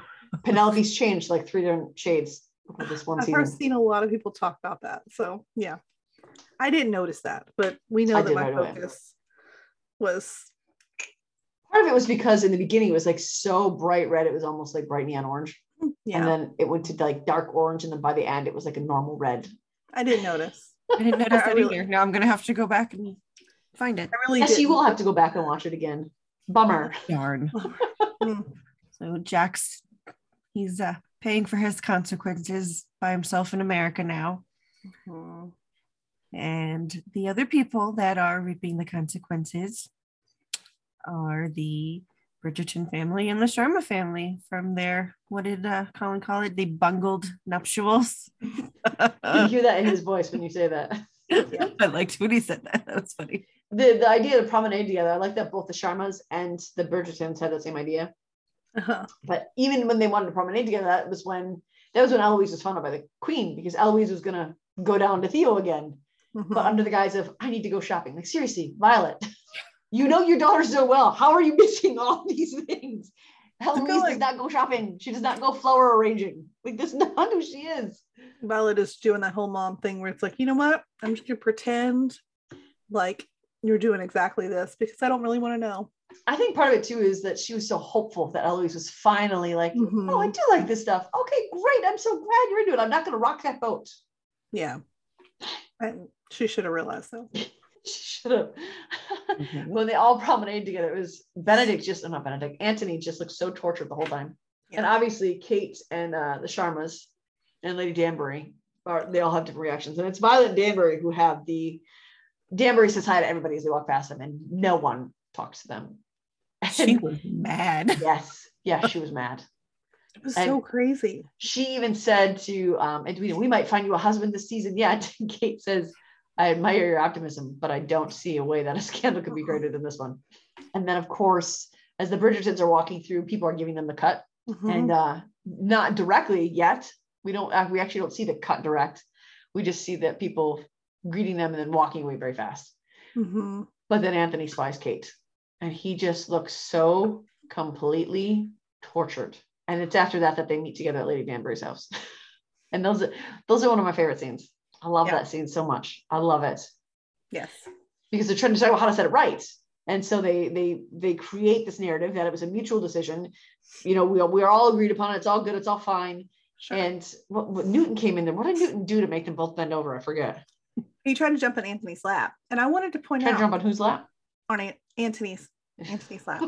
Penelope's changed like three different shades over this one I've season. I've seen a lot of people talk about that. So yeah. I didn't notice that, but we know I that my focus away. was. Part of it was because in the beginning it was like so bright red. It was almost like bright neon orange. Yeah. And then it went to like dark orange. And then by the end it was like a normal red. I didn't notice. I didn't notice that either. Now I'm going to have to go back and find it. I really yes, did. You will have to go back and watch it again. Bummer. Darn. So Jack's, he's uh, paying for his consequences by himself in America now. Mm-hmm. And the other people that are reaping the consequences are the Bridgerton family and the Sharma family from their, what did uh, Colin call it? They bungled nuptials. You hear that in his voice when you say that. Yeah. I liked when he said that. That was funny. The the idea to promenade together, I like that both the Sharmas and the Bridgertons had that same idea. Uh-huh. But even when they wanted to promenade together, that was when that was when Eloise was found out by the Queen because Eloise was gonna go down to Theo again, mm-hmm. but under the guise of I need to go shopping. Like seriously, Violet. You know your daughter so well. How are you missing all these things? Eloise does not go shopping. She does not go flower arranging. Like, that's not who she is. Violet is doing that whole mom thing where it's like, you know what? I'm just going to pretend like you're doing exactly this because I don't really want to know. I think part of it, too, is that she was so hopeful that Eloise was finally like, mm-hmm. oh, I do like this stuff. Okay, great. I'm so glad you're into it. I'm not going to rock that boat. Yeah. And she should have realized that. So. Should have. Mm-hmm. When they all promenade together, it was Benedict just, I'm not Benedict, Anthony just looked so tortured the whole time. Yeah. And obviously Kate and uh, the Sharmas and Lady Danbury, are, they all have different reactions. And it's Violet and Danbury who have the, Danbury says hi to everybody as they walk past them and no one talks to them. And she was mad. Yes. Yeah, she was mad. It was and so crazy. She even said to um, Edwina, we might find you a husband this season yet. And Kate says, I admire your optimism, but I don't see a way that a scandal could be greater than this one. And then, of course, as the Bridgertons are walking through, people are giving them the cut, mm-hmm. and uh, not directly yet. We don't. Uh, we actually don't see the cut direct. We just see that people greeting them and then walking away very fast. Mm-hmm. But then Anthony spies Kate and he just looks so completely tortured. And it's after that that they meet together at Lady Danbury's house. And those, those are one of my favorite scenes. I love yeah. that scene so much. I love it. Yes. Because they're trying to decide well, how to set it right. And so they they they create this narrative that it was a mutual decision. You know, we, we are all agreed upon it. It's all good. It's all fine. Sure. And what, what Newton came in there. What did Newton do to make them both bend over? I forget. He tried to jump on Anthony's lap. And I wanted to point tried out. Tried to jump on whose lap? On a- Anthony's. Anthony's lap.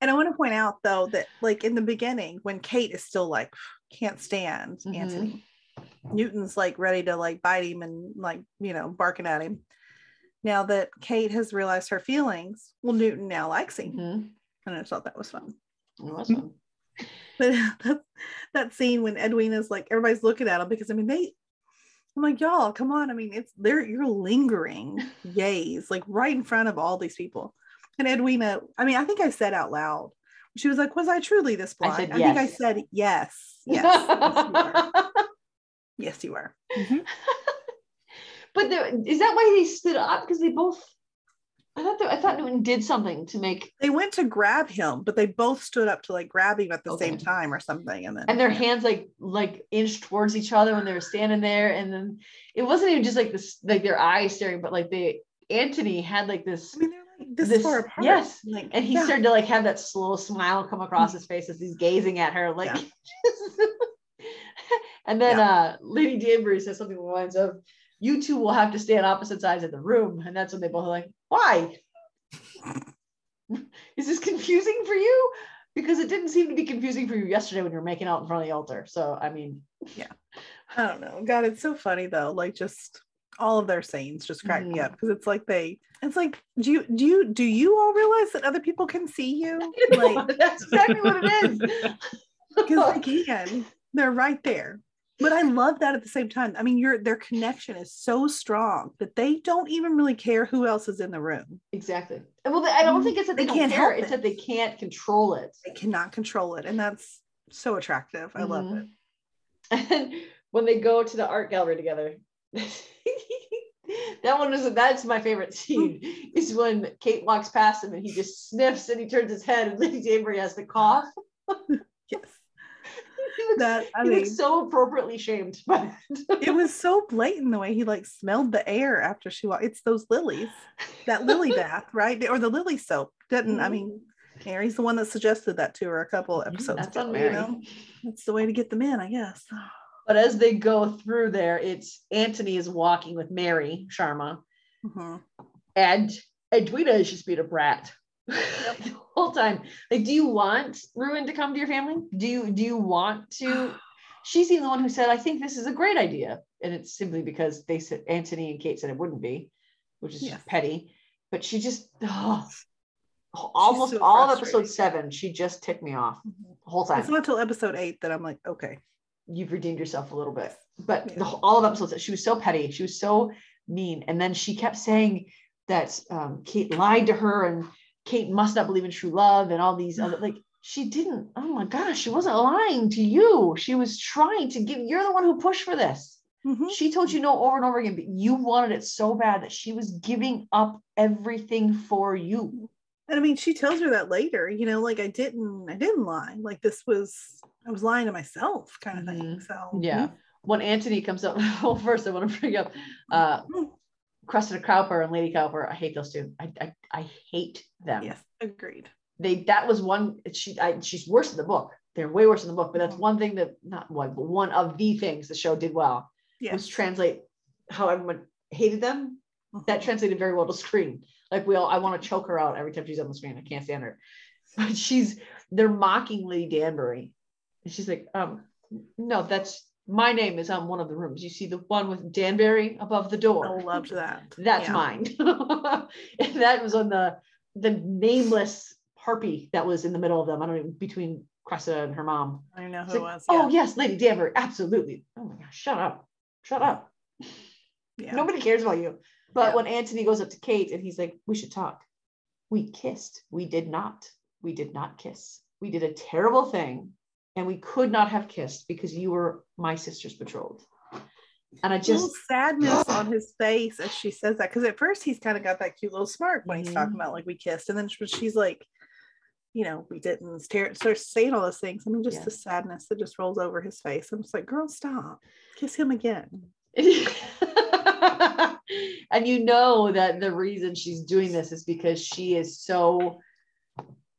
And I want to point out, though, that like in the beginning, when Kate is still like, can't stand mm-hmm. Anthony, Newton's like ready to like bite him and like, you know, barking at him. Now that Kate has realized her feelings, well, Newton now likes him. Mm-hmm. And I thought that was fun. It was fun. But that, that scene when Edwina's like, everybody's looking at him because, I mean, they, I'm like, y'all, come on. I mean, it's there, you're lingering gaze, like right in front of all these people. And Edwina, I mean, I think I said out loud, she was like, was I truly this blind? I, said, I yes. think I said, yes, yes, yes, you are. Yes, you are. Mm-hmm. But there, is that why they stood up? Because they both, I thought they, I thought Newton did something to make. They went to grab him, but they both stood up to like grab him at the okay. same time or something. And then and their yeah. hands like like inched towards each other when they were standing there. And then it wasn't even just like this, like their eyes staring, but like they, Anthony had like this. I mean, they're like this, this far apart. Yes. Like, and he yeah. started to like have that slow smile come across his face as he's gazing at her. Like, yeah. And then yeah. uh, Lady Danbury says something along the lines of, you two will have to stay on opposite sides of the room. And that's when they both are like, why? Is this confusing for you? Because it didn't seem to be confusing for you yesterday when you were making out in front of the altar. So, I mean. Yeah. I don't know. God, it's so funny though. Like just all of their scenes just crack mm. me up. Because it's like they, it's like, do you, do you, do you all realize that other people can see you? Like that's exactly what it is. Because they can. They're right there. But I love that at the same time. I mean, your their connection is so strong that they don't even really care who else is in the room. Exactly. Well, I don't think it's that they, they can't care. It's it. that they can't control it. They cannot control it. And that's so attractive. I mm-hmm. love it. And when they go to the art gallery together, that one is, that's my favorite scene, is when Kate walks past him and he just sniffs and he turns his head and Lady Danbury has to cough. Yes. He looks, that, I he mean, looks so appropriately shamed by it. It was so blatant the way he like smelled the air after she walked. It's those lilies, that lily bath, right? Or the lily soap. Didn't mm-hmm. I mean Mary's the one that suggested that to her a couple episodes yeah, that's ago. You know? That's the way to get them in, I guess. But as they go through there, it's Anthony is walking with Mary, Sharma. Mm-hmm. And Edwina is just being a brat. Yep. The whole time, like, do you want Ruin to come to your family? Do you do you want to? She's even the one who said, "I think this is a great idea," and it's simply because they said Anthony and Kate said it wouldn't be, which is yeah. petty. But she just oh, almost so all of episode seven, she just ticked me off mm-hmm. the whole time. It's not until episode eight that I'm like, okay, you've redeemed yourself a little bit. But yeah. the, all of episode seven, she was so petty, she was so mean, and then she kept saying that um, Kate lied to her and Kate must not believe in true love and all these other, like she didn't, oh my gosh, she wasn't lying to you. She was trying to give, you're the one who pushed for this. Mm-hmm. She told you no over and over again, but you wanted it so bad that she was giving up everything for you. And I mean, she tells her that later, you know, like I didn't, I didn't lie. Like this was, I was lying to myself kind of mm-hmm. thing. So yeah. Mm-hmm. When Anthony comes up, well, first I want to bring up, uh, mm-hmm. Cressida Cowper and Lady Cowper, I hate those two. I, I I hate them. Yes, agreed. They that was one. She I, she's worse in the book. They're way worse in the book. But that's one thing that not one, but one of the things the show did well yes. was translate how everyone hated them. Mm-hmm. That translated very well to screen. Like we all, I want to choke her out every time she's on the screen. I can't stand her. But she's they're mocking Lady Danbury, and she's like, um, no, that's. My name is on one of the rooms. You see the one with Danbury above the door. I loved that. That's yeah. mine. And that was on the the nameless harpy that was in the middle of them. I don't even between Cressida and her mom. I know who like, it was. Yeah. Oh yes, Lady Danbury, absolutely. Oh my gosh, shut up, shut up. Yeah. Nobody cares about you. But yeah. when Anthony goes up to Kate and he's like, "We should talk. We kissed. We did not. We did not kiss. We did a terrible thing." And we could not have kissed because you were my sister's betrothed. And I just little sadness on his face as she says that, because at first he's kind of got that cute little smirk when he's mm-hmm. talking about like we kissed, and then she's like, you know, we didn't stare, start saying all those things. I mean, just yeah. the sadness that just rolls over his face. I'm just like, girl, stop, kiss him again. And you know that the reason she's doing this is because she is so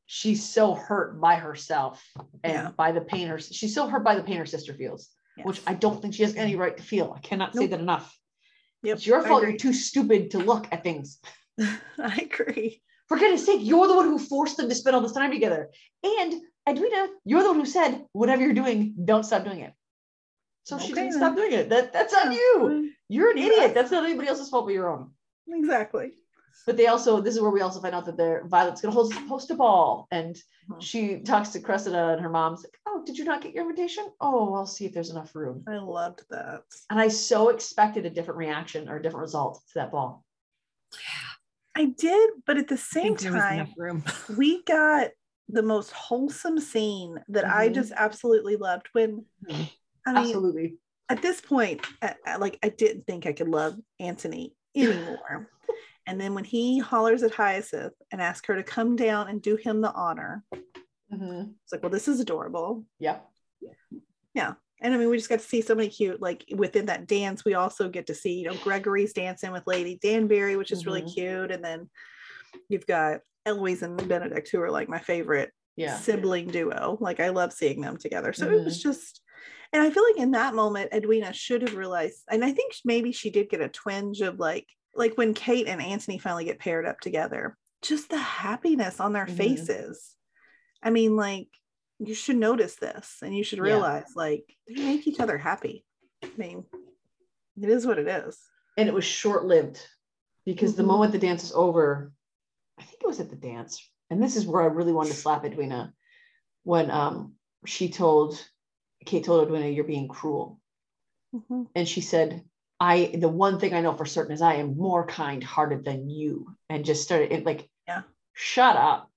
she's so hurt by herself and yeah. by the pain her she's so hurt by the pain her sister feels. Yes. Which I don't think she has any right to feel. I cannot nope. say that enough. Yep. It's your fault. You're too stupid to look at things. I agree. For goodness sake, you're the one who forced them to spend all this time together. And Edwina, you're the one who said, whatever you're doing, don't stop doing it. So okay, she didn't then. stop doing it. That, that's on you. You're an yeah. idiot. That's not anybody else's fault but your own. Exactly. But they also, this is where we also find out that they're, Violet's going to host, host a ball. And mm-hmm. she talks to Cressida, and her mom's like, oh, did you not get your invitation? Oh, I'll see if there's enough room. I loved that. And I so expected a different reaction or a different result to that ball. I did, but at the same time, room. we got the most wholesome scene that mm-hmm. I just absolutely loved when, mm-hmm. I mean, absolutely. At this point, I, I, like, I didn't think I could love Anthony anymore. And then when he hollers at Hyacinth and asks her to come down and do him the honor, mm-hmm. it's like, well, this is adorable. Yeah. Yeah. And I mean, we just got to see so many cute, like within that dance, we also get to see, you know, Gregory's dancing with Lady Danbury, which is mm-hmm. really cute. And then you've got Eloise and Benedict, who are like my favorite yeah. sibling duo. Like I love seeing them together. So mm-hmm. it was just, and I feel like in that moment, Edwina should have realized, and I think maybe she did get a twinge of like, like when Kate and Anthony finally get paired up together, just the happiness on their mm-hmm. faces. I mean, like, you should notice this and you should realize yeah. like they make each other happy. I mean, it is what it is. And it was short-lived because mm-hmm. the moment the dance is over, I think it was at the dance, and this is where I really wanted to slap Edwina when um she told Kate told Edwina, you're being cruel. Mm-hmm. And she said, I, the one thing I know for certain is I am more kind-hearted than you, and just started it like, yeah, shut up.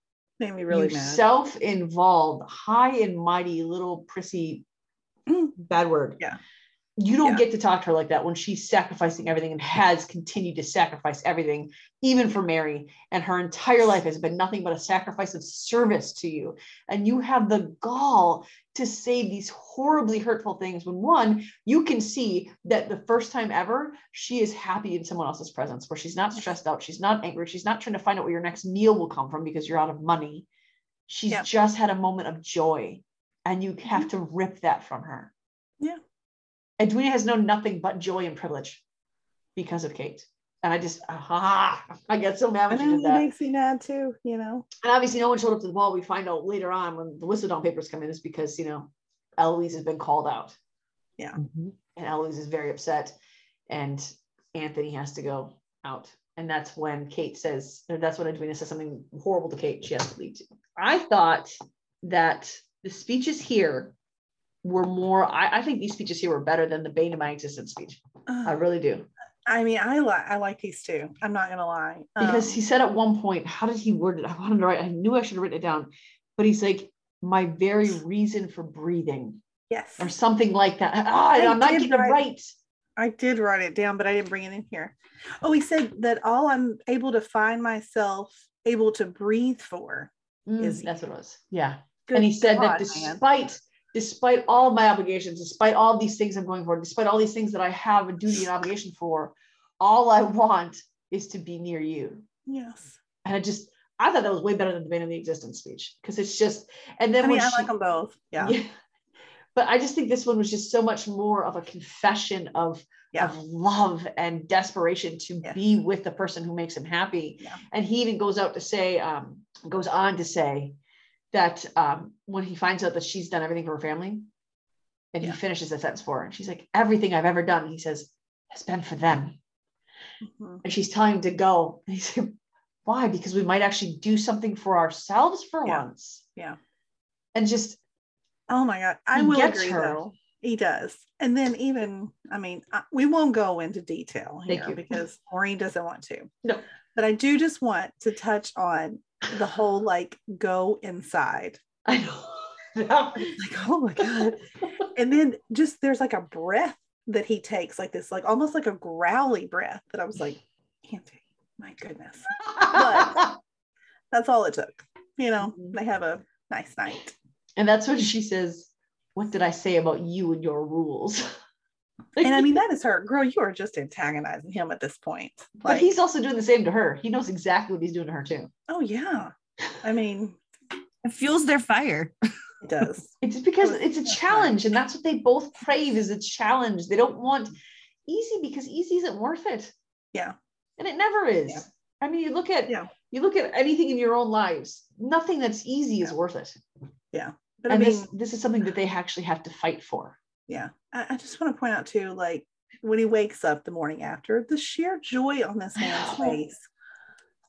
Made me really you mad. Self-involved, high and mighty, little prissy, bad word. Yeah, you don't yeah. get to talk to her like that when she's sacrificing everything and has continued to sacrifice everything, even for Mary, and her entire life has been nothing but a sacrifice of service to you. And you have the gall to say these horribly hurtful things when, one, you can see that the first time ever she is happy in someone else's presence, where she's not stressed out, she's not angry, she's not trying to find out where your next meal will come from because you're out of money. She's yeah. just had a moment of joy, and you have to rip that from her. Yeah. Edwina has known nothing but joy and privilege because of Kate. And I just, aha, I get so mad when she did that. It makes me mad too, you know. And obviously no one showed up to the ball. We find out later on when the Whistledown papers come in is because, you know, Eloise has been called out. Yeah. Mm-hmm. And Eloise is very upset. And Anthony has to go out. And that's when Kate says, or that's when Edwina says something horrible to Kate. She has to leave too. I thought that the speeches here were more, I, I think these speeches here were better than the bane of my existence speech. Uh. I really do. I mean, I like I like these two. I'm not gonna lie. Um, because he said at one point, how did he word it? I wanted to write. I knew I should have written it down, but he's like, my very reason for breathing. Yes. Or something like that. Ah, I I'm not getting it right. I did write it down, but I didn't bring it in here. Oh, he said that all I'm able to find myself able to breathe for mm, is that's what it was. Yeah. Good and he said God, that despite. Man. Despite all my obligations, despite all these things I'm going for, despite all these things that I have a duty and obligation for, all I want is to be near you. Yes. And I just, I thought that was way better than the bane of the existence speech. Because it's just, and then I mean, I she, like them both. Yeah. yeah. But I just think this one was just so much more of a confession of, yeah. of love and desperation to yes. be with the person who makes him happy. Yeah. And he even goes out to say, um, goes on to say, that um, when he finds out that she's done everything for her family, and yeah. he finishes that sentence for her, and she's like, everything I've ever done, he says, has been for them. Mm-hmm. And she's telling him to go. And he said, why? Because we might actually do something for ourselves for yeah. once. Yeah. And just, oh my God, I will agree her. Though. He does. And then even, I mean, I, we won't go into detail here because Maureen doesn't want to. No. But I do just want to touch on the whole like go inside. I know. Like, oh my God. And then just there's like a breath that he takes, like this, like almost like a growly breath that I was like, Auntie, my goodness. But that's all it took. You know, they have a nice night. And that's when she says, what did I say about you and your rules? Like, and I mean, that is her. Girl, you are just antagonizing him at this point. Like, but he's also doing the same to her. He knows exactly what he's doing to her too. Oh yeah. I mean, it fuels their fire. It does. It's because it's a challenge, and that's what they both crave, is a challenge. They don't want easy because easy isn't worth it. Yeah. And it never is. Yeah. I mean, you look at yeah. you look at anything in your own lives, nothing that's easy yeah. is worth it. Yeah. But and I mean, this, this is something that they actually have to fight for. Yeah. I, I just want to point out too, like when he wakes up the morning after, the sheer joy on this man's face.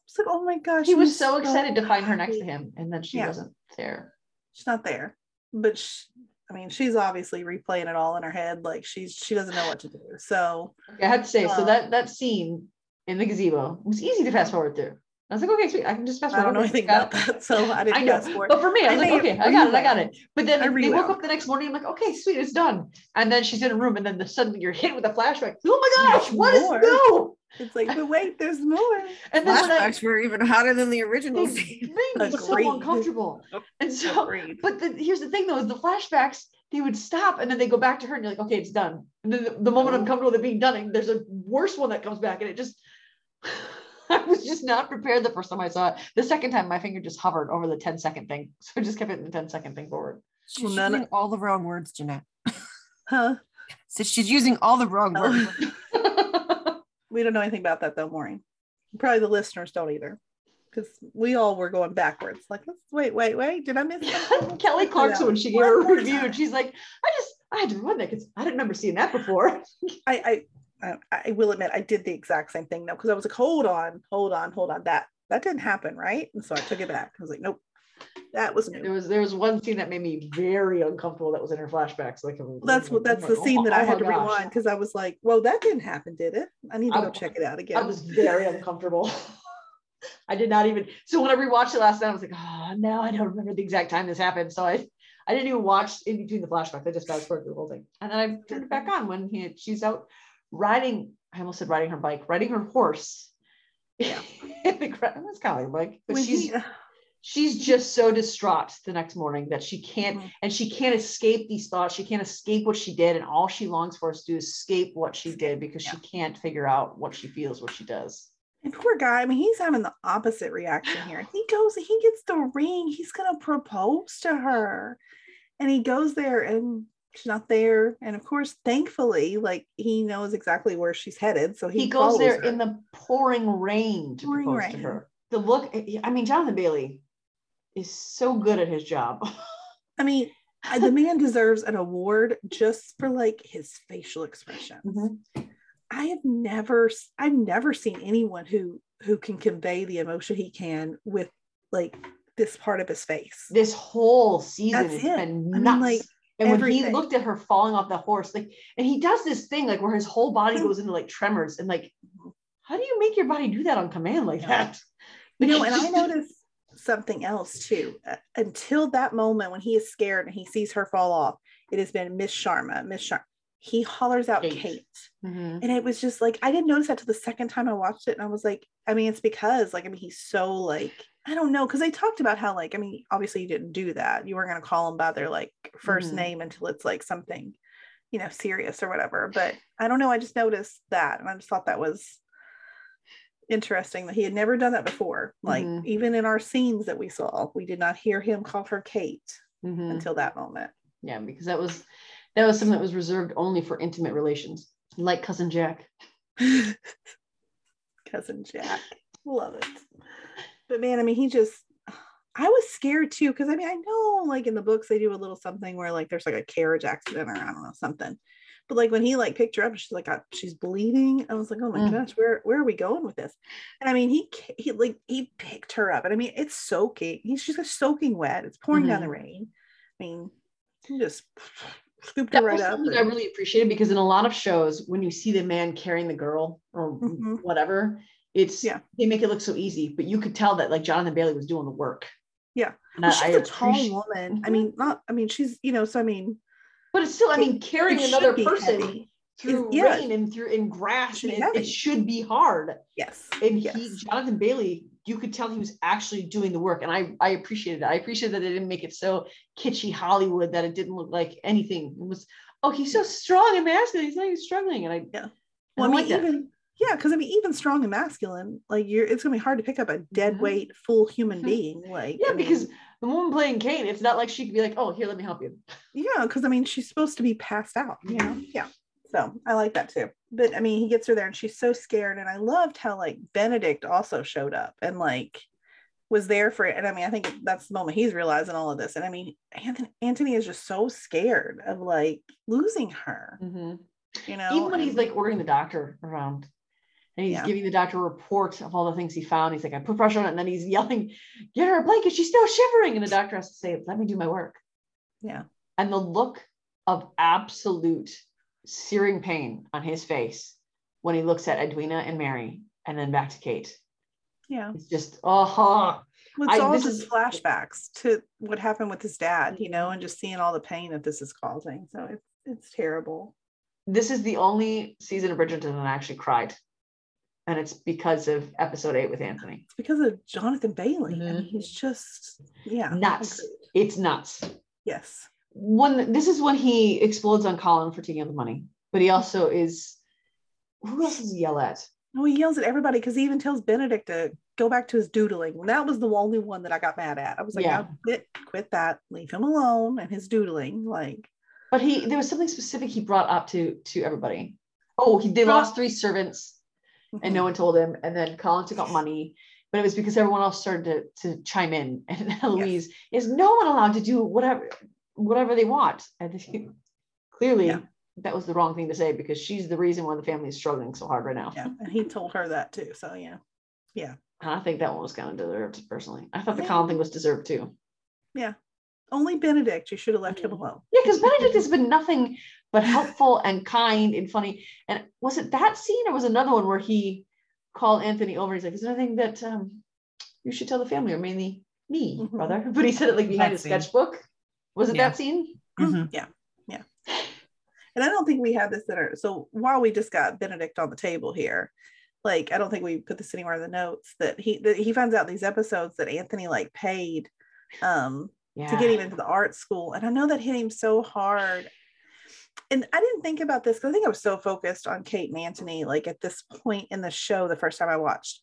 It's like, oh my gosh. He was so excited so to find her next to him. And then she yeah. wasn't there. She's not there. But she, I mean, she's obviously replaying it all in her head. Like she's, she doesn't know what to do. So I have to say, um, so that, that scene in the gazebo was easy to fast forward through. I was like, okay, sweet. I can just fast forward. I don't know anything about that, so I didn't fast forward. But for me, I was I like, okay, I got it, I got it. But then they woke up the next morning. I'm like, okay, sweet, it's done. And then she's in a room, and then suddenly you're hit with a flashback. Oh my gosh, what is no? It's like, but wait, there's more. And then flashbacks were even hotter than the original. They made me so uncomfortable. And so, but the, here's the thing though: is the flashbacks they would stop, and then they go back to her, and you're like, okay, it's done. And then the, the moment I'm comfortable with it being done, there's a worse one that comes back, and it just. I was just not prepared the first time I saw it. The second time, my finger just hovered over the ten second thing. So I just kept hitting the ten second thing forward. She's well, using of- all the wrong words, Jeanette. Huh? So she's using all the wrong oh. words. We don't know anything about that though, Maureen. Probably the listeners don't either. Because we all were going backwards. Like, let's wait, wait, wait. Did I miss something? Kelly Clarkson, when she gave her a review, she's like, I just, I had to run that because I didn't remember seeing that before. I, I, I, I will admit I did the exact same thing though, because I was like, hold on, hold on, hold on. That that didn't happen, right? And so I took it back. I was like, nope, that was new. There was there was one scene that made me very uncomfortable that was in her flashbacks. Like well, that's what that's the scene that I had to rewind because I was like, well, that didn't happen, did it? I need to go check it out again. I was very uncomfortable. I did not even so when I rewatched it last night, I was like, oh no, I don't remember the exact time this happened. So I I didn't even watch in between the flashbacks. I just fast forwarded the whole thing. And then I turned it back on when he she's out. Riding, I almost said riding her bike, riding her horse. Yeah, that's kind of like a bike. But she's he, uh, she's just so distraught the next morning that she can't, mm-hmm. and she can't escape these thoughts. She can't escape what she did, and all she longs for is to escape what she did because yeah. she can't figure out what she feels, what she does. And poor guy, I mean, he's having the opposite reaction here. He goes, he gets the ring. He's gonna propose to her, and he goes there and. She's not there, and of course thankfully like he knows exactly where she's headed, so he, he goes there her. In the pouring rain to pouring propose rain. To her. The look, I mean, Jonathan Bailey is so good at his job. I mean, the man deserves an award just for like his facial expressions. Mm-hmm. I have never I've never seen anyone who who can convey the emotion he can with like this part of his face. This whole season has been nuts. I mean, like, and everything. When he looked at her falling off the horse, like, and he does this thing, like, where his whole body goes into, like, tremors, and, like, how do you make your body do that on command like that? You know, and I noticed something else, too. Uh, until that moment when he is scared and he sees her fall off, it has been Miss Sharma, Miss Sharma. He hollers out Kate. Kate. Mm-hmm. And it was just, like, I didn't notice that till the second time I watched it, and I was like, I mean, it's because, like, I mean, he's so, like... I don't know, because they talked about how, like, I mean, obviously you didn't do that. You weren't going to call them by their, like, first mm-hmm. name until it's, like, something, you know, serious or whatever. But I don't know. I just noticed that. And I just thought that was interesting that he had never done that before. Like, mm-hmm. even in our scenes that we saw, we did not hear him call her Kate mm-hmm. until that moment. Yeah, because that was, that was something that was reserved only for intimate relations, like Cousin Jack. Cousin Jack. Love it. But man, I mean, he just, I was scared too. Cause I mean, I know like in the books, they do a little something where like, there's like a carriage accident or I don't know, something. But like when he like picked her up, she's like, I, she's bleeding. I was like, oh my mm. gosh, where, where are we going with this? And I mean, he, he like, he picked her up and I mean, it's soaking. He's just like, soaking wet. It's pouring mm-hmm. down the rain. I mean, he just scooped that her right up. And... I really appreciated because in a lot of shows, when you see the man carrying the girl or mm-hmm. whatever, it's yeah they make it look so easy, but you could tell that like Jonathan Bailey was doing the work. Yeah, well, she's I a tall woman. I mean, not. I mean, she's you know. So I mean, but it's still. I mean, carrying another person heavy. through it, rain yeah. and through and grass, and it, it should be hard. Yes. And yes. he, Jonathan Bailey, you could tell he was actually doing the work, and I I appreciated that. I appreciated that they didn't make it so kitschy Hollywood that it didn't look like anything. It was, oh, he's so strong and masculine. He's not even struggling, and I yeah. Well, I, I mean, like even that. yeah, because I mean, even strong and masculine, like you're, it's gonna be hard to pick up a dead weight full human being. Like yeah, I mean, because the woman playing Kate, it's not like she could be like, oh, here, let me help you. Yeah, because I mean, she's supposed to be passed out. You know, yeah. So I like that too. But I mean, he gets her there and she's so scared. And I loved how like Benedict also showed up and like was there for it. And I mean, I think that's the moment he's realizing all of this. And I mean, Anthony, Anthony is just so scared of like losing her, mm-hmm. you know, even when he's like ordering the doctor around and he's yeah. giving the doctor a report of all the things he found. He's like, I put pressure on it. And then he's yelling, get her a blanket. She's still shivering. And the doctor has to say, let me do my work. Yeah. And the look of absolute searing pain on his face when he looks at Edwina and Mary and then back to Kate. Yeah. It's just, oh, huh. Well, it's I, all this just is, flashbacks to what happened with his dad, you know, and just seeing all the pain that this is causing. So it's, it's terrible. This is the only season of Bridgerton that I actually cried. And it's because of episode eight with Anthony. It's because of Jonathan Bailey. Mm-hmm. I mean, he's just, yeah. Nuts. It's nuts. Yes. One, this is when he explodes on Colin for taking out the money, but he also is, who else does he yell at? No, he yells at everybody because he even tells Benedict to go back to his doodling. That was the only one that I got mad at. I was like, yeah. no, quit, quit that, leave him alone and his doodling. Like, but he, there was something specific he brought up to to everybody. Oh, he, they lost three servants and no one told him, and then Colin took out money. But it was because everyone else started to, to chime in, and Eloise yes. is no one allowed to do whatever. whatever they want. And she, clearly yeah. that was the wrong thing to say, because she's the reason why the family is struggling so hard right now. Yeah, and he told her that too. So yeah. Yeah. And I think that one was kind of deserved personally. I thought yeah. the Colin thing was deserved too. Yeah. Only Benedict, you should have left him alone. Yeah, because Benedict has been nothing but helpful and kind and funny. And was it that scene or was another one where he called Anthony over and he's like, is there anything that um, you should tell the family, or mainly me, mm-hmm. brother? But he said it like behind his sketchbook. Was it yeah. that scene? Mm-hmm. Yeah. Yeah. And I don't think we had this in our, so while we just got Benedict on the table here, like, I don't think we put this anywhere in the notes that he, that he finds out these episodes that Anthony like paid um, yeah. to get him into the art school. And I know that hit him so hard. And I didn't think about this because I think I was so focused on Kate and Anthony, like at this point in the show, the first time I watched.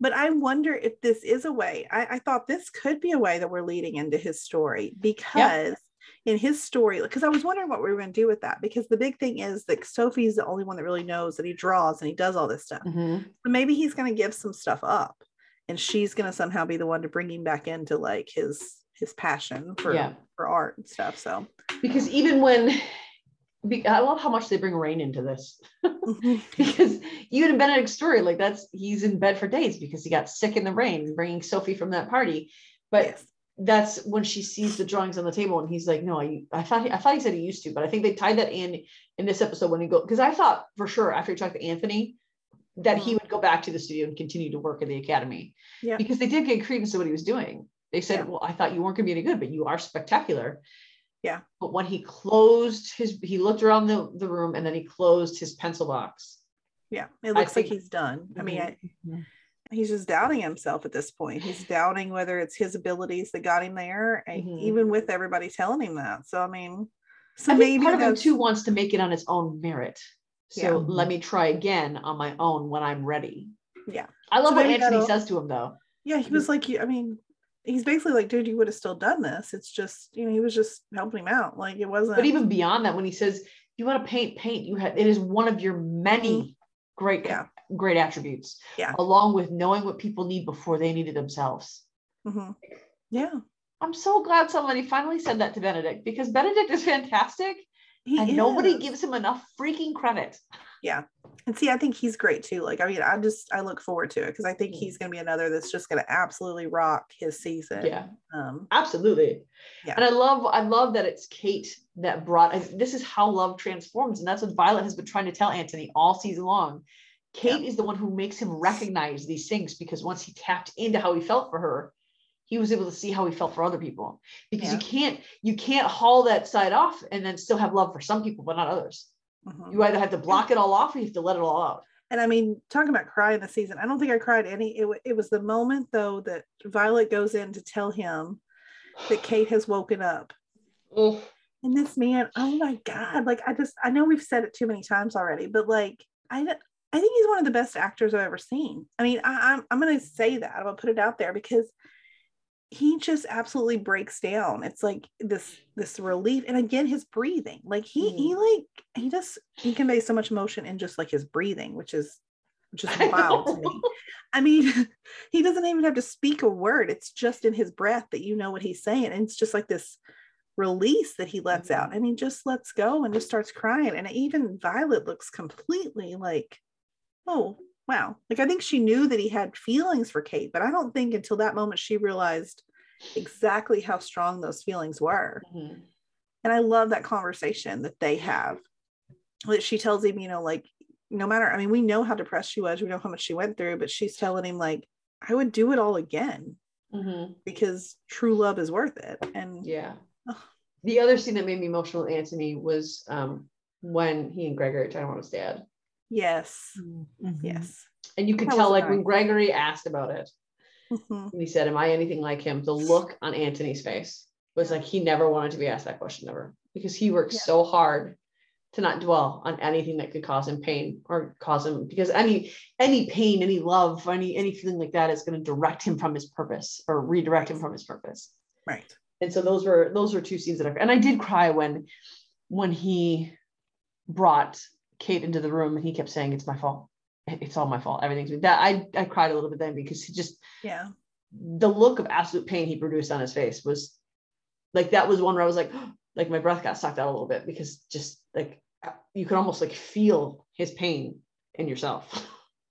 But I wonder if this is a way, I, I thought this could be a way that we're leading into his story, because yep. in his story, because I was wondering what we were going to do with that, because the big thing is that Sophie's the only one that really knows that he draws and he does all this stuff. Mm-hmm. So maybe he's going to give some stuff up and she's going to somehow be the one to bring him back into like his, his passion for, yeah. for art and stuff. So, because even when... I love how much they bring rain into this because you and Benedict's story, like that's, he's in bed for days because he got sick in the rain, bringing Sophie from that party. But yes. that's when she sees the drawings on the table and he's like, no, I, I thought, he, I thought he said he used to, but I think they tied that in, in this episode when he go, cause I thought for sure after he talked to Anthony that he would go back to the studio and continue to work at the academy yeah. because they did get credence to what he was doing. They said, yeah. well, I thought you weren't gonna be any good, but you are spectacular. Yeah. But when he closed his, he looked around the, the room and then he closed his pencil box. Yeah. It looks think, like he's done. I mean, I, he's just doubting himself at this point. He's doubting whether it's his abilities that got him there. And mm-hmm. even with everybody telling him that. So, I mean, so I maybe part of him too wants to make it on its own merit. So yeah. let me try again on my own when I'm ready. Yeah. I love so what Anthony says to him though. Yeah. He was like, I mean, he's basically like, dude, you would have still done this. It's just, you know, he was just helping him out. Like it wasn't. But even beyond that, when he says, you want to paint, paint, you have, it is one of your many great, yeah. great attributes. Yeah. Along with knowing what people need before they need it themselves. Mm-hmm. Yeah. I'm so glad somebody finally said that to Benedict, because Benedict is fantastic. He and is. Nobody gives him enough freaking credit. Yeah. And see, I think he's great too. Like, I mean, I just, I look forward to it because I think he's going to be another that's just going to absolutely rock his season. Yeah, um, absolutely. Yeah. And I love, I love that it's Kate that brought, this is how love transforms. And that's what Violet has been trying to tell Anthony all season long. Kate yeah. is the one who makes him recognize these things, because once he tapped into how he felt for her, he was able to see how he felt for other people, because yeah. you can't, you can't haul that side off and then still have love for some people, but not others. Mm-hmm. You either have to block it all off or you have to let it all out. And I mean, talking about crying this season, I don't think I cried any. It, it was the moment, though, that Violet goes in to tell him that Kate has woken up. Oof. And this man, oh my God, like, I just, I know we've said it too many times already, but like, I, I think he's one of the best actors I've ever seen. I mean, I, I'm, I'm going to say that, I'm going to put it out there, because he just absolutely breaks down. It's like this, this relief. And again, his breathing, like he, mm. he like, he just, he conveys so much emotion in just like his breathing, which is just wild to me. I mean, he doesn't even have to speak a word. It's just in his breath that you know what he's saying. And it's just like this release that he lets mm-hmm. out, and he just lets go and just starts crying. And even Violet looks completely like, oh wow, like I think she knew that he had feelings for Kate, but I don't think until that moment she realized exactly how strong those feelings were. Mm-hmm. And I love that conversation that they have, that she tells him, you know, like, no matter, I mean, we know how depressed she was, we know how much she went through, but she's telling him like, I would do it all again mm-hmm. because true love is worth it. And yeah. The other scene that made me emotional, Anthony, was um, when he and Gregory are trying to want his dad. Yes. Mm-hmm. Yes. And you could that tell, like, when Gregory asked about it, mm-hmm. and he said, am I anything like him? The look on Anthony's face was like, he never wanted to be asked that question ever, because he worked yeah. so hard to not dwell on anything that could cause him pain or cause him, because any, any pain, any love, any, any feeling like that is going to direct him from his purpose or redirect him from his purpose. Right. And so those were those were two scenes that I, and I did cry when when he brought Kate into the room and he kept saying, it's my fault, it's all my fault, everything's that. I I cried a little bit then, because he just yeah the look of absolute pain he produced on his face was like, that was one where I was like, oh, like my breath got sucked out a little bit, because just like you could almost like feel his pain in yourself.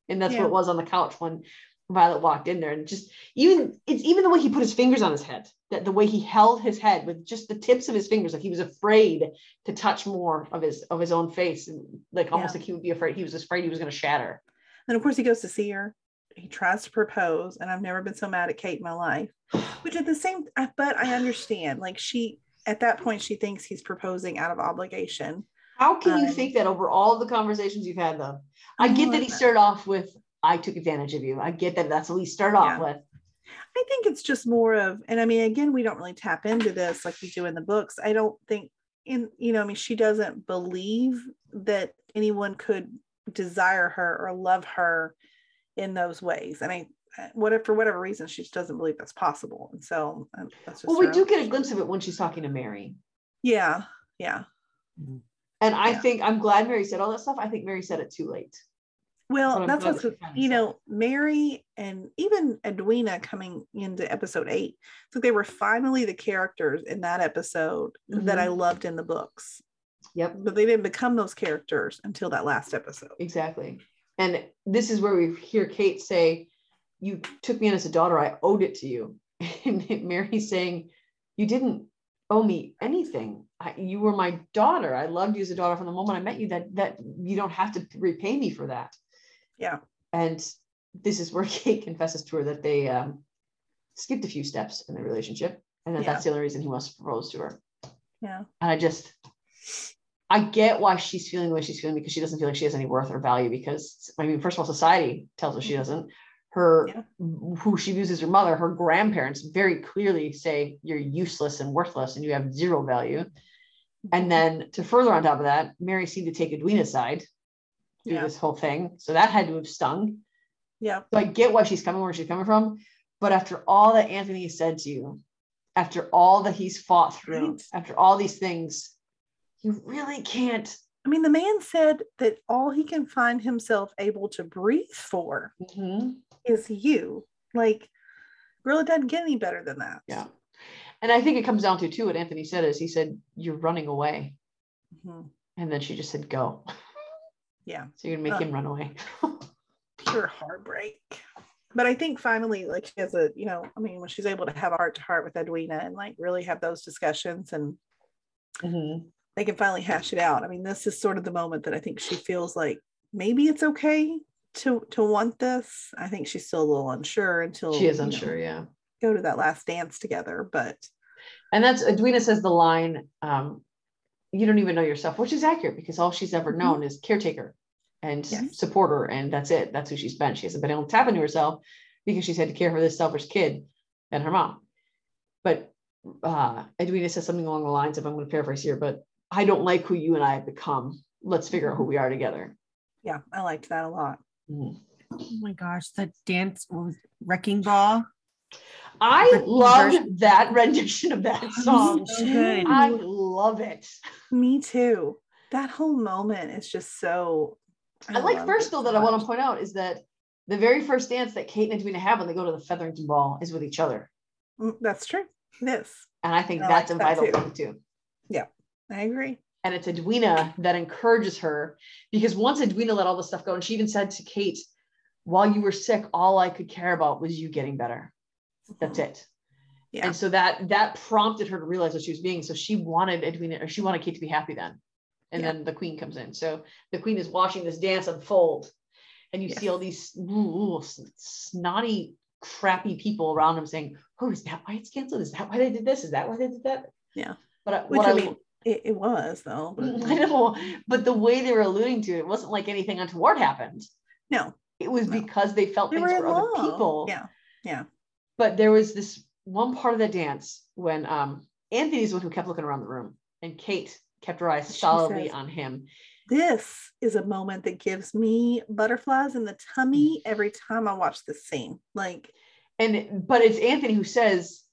And that's yeah. what it was on the couch when Violet walked in there. And just even it's even the way he put his fingers on his head, that the way he held his head with just the tips of his fingers, like he was afraid to touch more of his of his own face, and like almost yeah. like he would be afraid he was afraid he was going to shatter. And of course he goes to see her, he tries to propose, and I've never been so mad at Kate in my life. Which at the same, but I understand, like she at that point she thinks he's proposing out of obligation. How can um, you think that over all the conversations you've had though? I get I that he that. started off with, I took advantage of you. I get that. That's what we start off yeah. with. I think it's just more of, and I mean, again, we don't really tap into this like we do in the books. I don't think in, you know, I mean, she doesn't believe that anyone could desire her or love her in those ways. And I, what for whatever reason, she just doesn't believe that's possible. And so um, that's just well, we do get a glimpse of it when she's talking to Mary. Yeah. Yeah. And yeah. I think I'm glad Mary said all that stuff. I think Mary said it too late. Well, that's what's, you know, Mary and even Edwina coming into episode eight. So they were finally the characters in that episode mm-hmm. that I loved in the books. Yep. But they didn't become those characters until that last episode. Exactly. And this is where we hear Kate say, you took me in as a daughter. I owed it to you. And Mary's saying, you didn't owe me anything. I, you were my daughter. I loved you as a daughter from the moment I met you, that, that you don't have to repay me for that. Yeah. And this is where Kate confesses to her that they um, skipped a few steps in their relationship, and that yeah. that's the only reason he wants to propose to her. Yeah. And I just, I get why she's feeling the way she's feeling, because she doesn't feel like she has any worth or value, because, I mean, first of all, society tells her she doesn't. Her, yeah. who she views as her mother, her grandparents very clearly say you're useless and worthless and you have zero value. Mm-hmm. And then to further on top of that, Mary seemed to take Edwina's side through yeah. this whole thing, so that had to have stung. Yeah. So I get why she's coming where she's coming from, but after all that Anthony has said to you, after all that he's fought through, right. after all these things, you really can't. I mean, the man said that all he can find himself able to breathe for mm-hmm. is you. Like, really doesn't get any better than that. Yeah. And I think it comes down to too what Anthony said is he said you're running away, mm-hmm. and then she just said go. Yeah. So you're gonna make um, him run away. Pure heartbreak. But I think finally, like she has a, you know, I mean, when she's able to have a heart to heart with Edwina and like really have those discussions, and mm-hmm. they can finally hash it out. I mean, this is sort of the moment that I think she feels like maybe it's okay to to want this. I think she's still a little unsure until she is unsure, know, yeah. go to that last dance together. But and that's Edwina says the line, um, you don't even know yourself, which is accurate because all she's ever known mm-hmm. is caretaker and yes. supporter. And that's it. That's who she's been. She hasn't been able to tap into herself because she's had to care for this selfish kid and her mom. But uh, Edwina says something along the lines of, I'm going to paraphrase here, but I don't like who you and I have become. Let's figure out who we are together. Yeah, I liked that a lot. Mm. Oh my gosh, that dance was Wrecking Ball. I loved that rendition of that song. So good. I love it. Me too. That whole moment is just so. I, I like first though that I want to point out is that the very first dance that Kate and Edwina have when they go to the Featherington Ball is with each other. That's true. Yes. And I think and that's I like a vital that too. thing too. Yeah, I agree. And it's Edwina that encourages her, because once Edwina let all the stuff go, and she even said to Kate, while you were sick, all I could care about was you getting better. That's it. Yeah. And so that that prompted her to realize what she was being. So she wanted Edwina, or she wanted Kate to be happy then. And yeah. then the queen comes in. So the queen is watching this dance unfold. And you yes. see all these ooh, snotty, crappy people around him saying, oh, is that why it's canceled? Is that why they did this? Is that why they did that? Yeah. But I, Which, what I mean, it, it was though. But... I know. But the way they were alluding to it, it wasn't like anything untoward happened. No. It was no. because they felt they things for other people. Yeah. Yeah. But there was this one part of the dance when um, Anthony's the one who kept looking around the room, and Kate kept her eyes solidly says, on him. This is a moment that gives me butterflies in the tummy every time I watch this scene. Like, and but it's Anthony who says,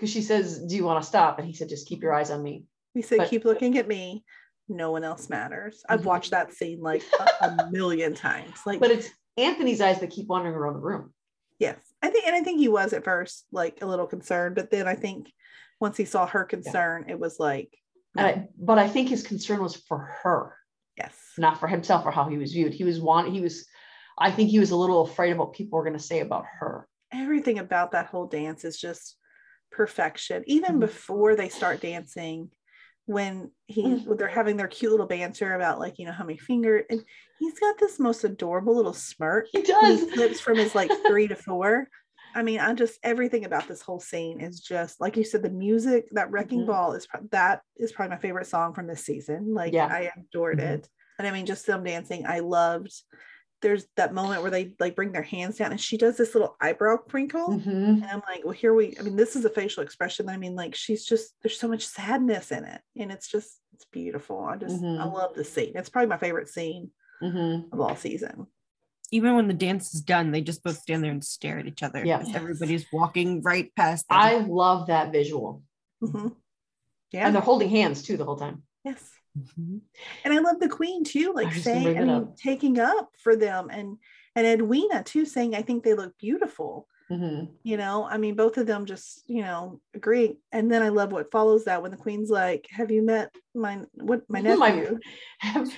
because she says, "Do you want to stop?" And he said, "Just keep your eyes on me." He said, but, "Keep looking at me. No one else matters." I've watched that scene like a, a million times. Like, but it's Anthony's eyes that keep wandering around the room. Yes, I think, and I think he was at first like a little concerned, but then I think once he saw her concern, yeah. it was like. No. And I, but I think his concern was for her. Yes. Not for himself or how he was viewed. He was want. He was, I think he was a little afraid of what people were going to say about her. Everything about that whole dance is just perfection. Even mm-hmm. before they start dancing, when he mm-hmm. when they're having their cute little banter about like, you know, how many fingers, and he's got this most adorable little smirk. He does. He flips from his like three to four. I mean, I just, everything about this whole scene is just, like you said, the music, that Wrecking mm-hmm. Ball is, that is probably my favorite song from this season. Like yeah. I adored mm-hmm. it. And I mean, just them dancing, I loved, there's that moment where they like bring their hands down and she does this little eyebrow crinkle. Mm-hmm. And I'm like, well, here we, I mean, this is a facial expression. I mean, like, she's just, there's so much sadness in it. And it's just, it's beautiful. I just, mm-hmm. I love the scene. It's probably my favorite scene mm-hmm. of all season. Even when the dance is done, they just both stand there and stare at each other. Yeah. Everybody's walking right past them. I love that visual. Mm-hmm. Yeah. And they're holding hands too the whole time. Yes. Mm-hmm. And I love the queen too, like I saying, I mean, up. taking up for them, and, and Edwina too, saying, I think they look beautiful. Mm-hmm. You know, I mean, both of them just, you know, agree. And then I love what follows that when the queen's like, have you met my, what, my nephew? Have,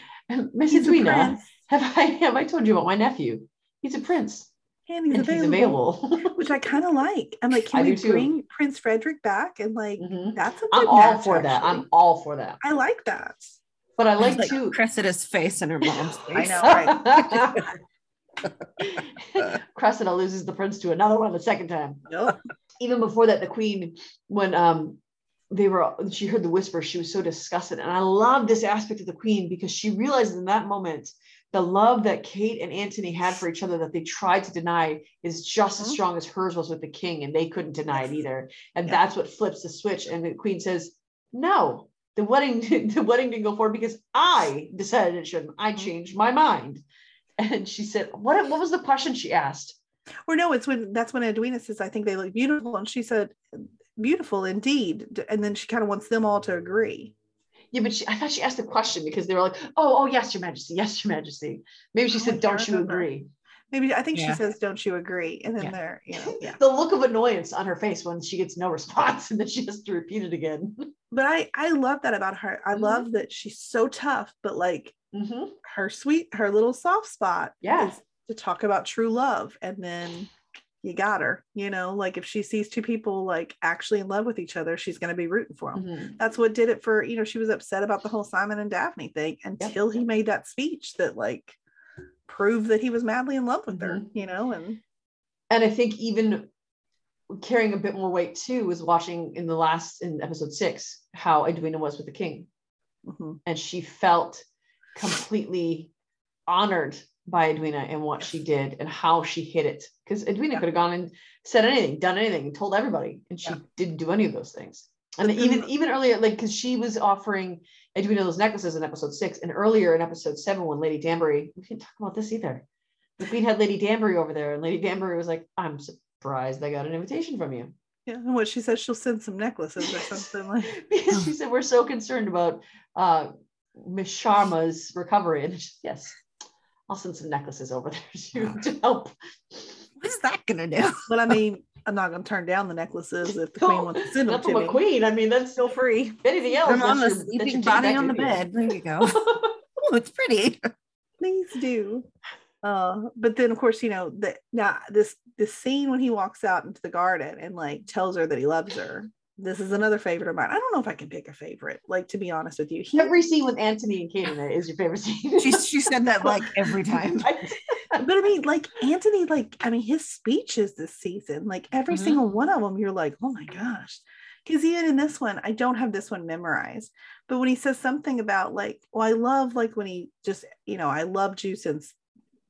Miss Edwina, have I, have I told you about my nephew? He's a prince. And he's and available. He's available. Which I kind of like. I'm like, can I we bring too. Prince Frederick back? And like, mm-hmm. that's a good I'm all match, for actually. that. I'm all for that. I like that. But I like, like to. Cressida's face and her mom's face. I know, right? Cressida loses the prince to another one the second time. Nope. Even before that, the queen, when um they were she heard the whisper, she was so disgusted. And I love this aspect of the queen, because she realizes in that moment the love that Kate and Anthony had for each other that they tried to deny is just mm-hmm. as strong as hers was with the king, and they couldn't deny yes. it either. And yeah. that's what flips the switch. And the queen says, no, the wedding the wedding didn't go forward because I decided it shouldn't. I changed my mind. And she said, what, what was the question she asked? Or no, it's when, that's when Edwina says, I think they look beautiful. And she said, beautiful indeed. And then she kind of wants them all to agree. Yeah, but she, I thought she asked the question because they were like, oh, oh, yes, your majesty. Yes, your majesty. Maybe she oh, said, don't you agree? Maybe, I think yeah. she says, don't you agree? And then yeah. they're, you know. Yeah. The look of annoyance on her face when she gets no response, and then she has to repeat it again. But I, I love that about her. I mm-hmm. love that she's so tough, but like, mm-hmm. her sweet, her little soft spot yeah. is to talk about true love. And then you got her, you know, like if she sees two people like actually in love with each other, she's going to be rooting for them. Mm-hmm. That's what did it for, you know, she was upset about the whole Simon and Daphne thing until yep. he made that speech that like proved that he was madly in love with mm-hmm. her, you know. And and I think even carrying a bit more weight too was watching in the last, in episode six, how Edwina was with the king. Mm-hmm. And she felt completely honored by Edwina and what she did and how she hid it, because Edwina yeah. could have gone and said anything, done anything, and told everybody, and she yeah. didn't do any of those things. And even even earlier, like, because she was offering Edwina those necklaces in episode six, and earlier in episode seven, when Lady Danbury, we didn't talk about this either. The Queen had Lady Danbury over there, and Lady Danbury was like, "I'm surprised I got an invitation from you." Yeah, and what she said, she'll send some necklaces or something like. Because she said, "We're so concerned about uh, Miss Sharma's recovery," and she, yes, I'll send some necklaces over there to, to help. What's that gonna do? But I mean, I'm not gonna turn down the necklaces if the no, queen wants to send them to me. Queen, I mean, that's still free. Anything else? I'm on the sleeping body on the bed. There you go. Oh, it's pretty. Please do. Uh, but then, of course, you know that now this this scene when he walks out into the garden and like tells her that he loves her. This is another favorite of mine. I don't know if I can pick a favorite. Like, to be honest with you, he, every scene with Anthony and Kate in it is your favorite scene. she she said that like every time. But I mean, like Anthony, like I mean, his speeches this season, like every mm-hmm. single one of them, you're like, oh my gosh. Because even in this one, I don't have this one memorized. But when he says something about like, well, I love like when he just, you know, I loved you since.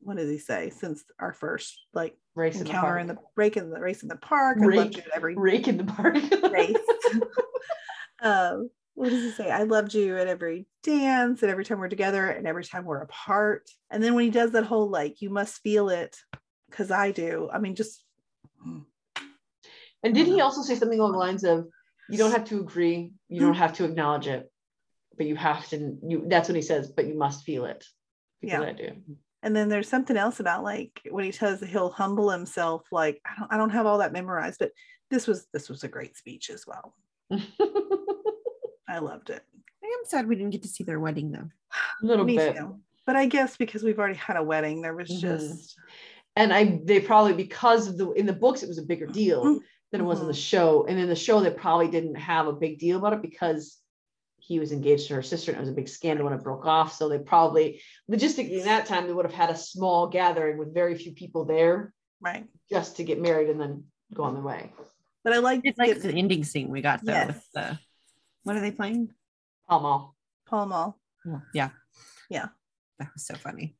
What does he say? Since our first like race encounter in the, in the break in the race in the park, rake, I loved you at every rake in the park. race. uh, what does he say? I loved you at every dance, and every time we're together, and every time we're apart. And then when he does that whole like, you must feel it, because I do. I mean, just. And did he also say something along the lines of, you don't have to agree, you don't have to acknowledge it, but you have to. You that's what he says, but you must feel it, because yeah. I do. And then there's something else about like when he tells he'll humble himself. Like I don't, I don't have all that memorized, but this was this was a great speech as well. I loved it. I am sad we didn't get to see their wedding though. A little Me bit, too. But I guess because we've already had a wedding, there was mm-hmm. just. And I they probably because of the in the books it was a bigger deal mm-hmm. than it was mm-hmm. in the show. And in the show they probably didn't have a big deal about it because. He was engaged to her sister and it was a big scandal when it broke off. So they probably logistically in that time, they would have had a small gathering with very few people there. Right. Just to get married and then go on their way. But I liked it's like the ending scene we got though. Yes. With the, what are they playing? Pall Mall. Pall Mall. Yeah. yeah. Yeah. That was so funny.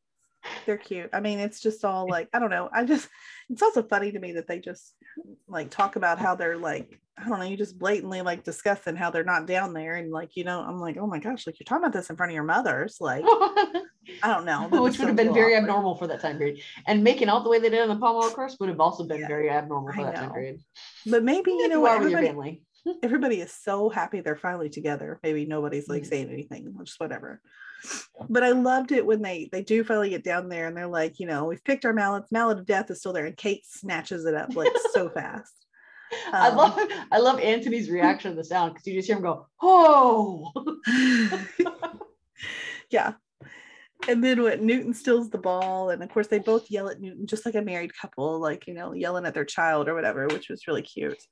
They're cute. I mean, it's just all like, I don't know. I just, it's also funny to me that they just like talk about how they're like, I don't know, you just blatantly like discussing how they're not down there. And like, you know, I'm like, oh my gosh, like you're talking about this in front of your mothers. Like, I don't know. Which would have been very abnormal for that time period. And making out the way they did on the Pall Mall course would have also been yeah, very abnormal for that time period. But maybe, you know, everybody, everybody is so happy they're finally together. Maybe nobody's like mm-hmm. saying anything, just whatever. But I loved it when they they do finally get down there and they're like, you know, we've picked our mallets. Mallet of death is still there, and Kate snatches it up like so fast. Um, I love I love Anthony's reaction to the sound because you just hear him go, oh. Yeah. And then what Newton steals the ball, and of course they both yell at Newton just like a married couple, like, you know, yelling at their child or whatever, which was really cute.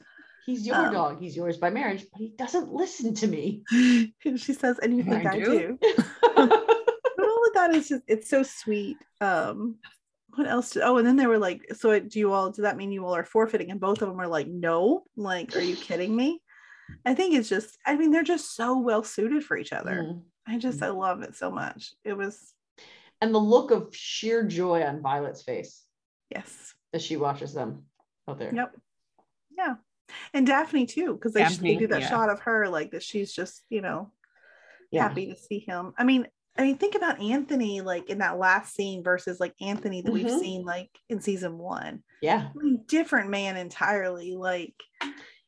He's your um, dog. He's yours by marriage, but he doesn't listen to me. She says, and you think I, I do. do. But all of that is just, it's so sweet. Um, what else? Did, oh, and then they were like, so do you all, does that mean you all are forfeiting? And both of them are like, no, like, are you kidding me? I think it's just, I mean, they're just so well suited for each other. Mm-hmm. I just, mm-hmm. I love it so much. It was. And the look of sheer joy on Violet's face. Yes. As she watches them out there. Yep. Yeah. And Daphne too, because they, they do that yeah. shot of her like that she's just, you know, yeah. happy to see him. I mean, I mean, think about Anthony like in that last scene versus like Anthony that mm-hmm. we've seen like in season one. Yeah. I mean, different man entirely. Like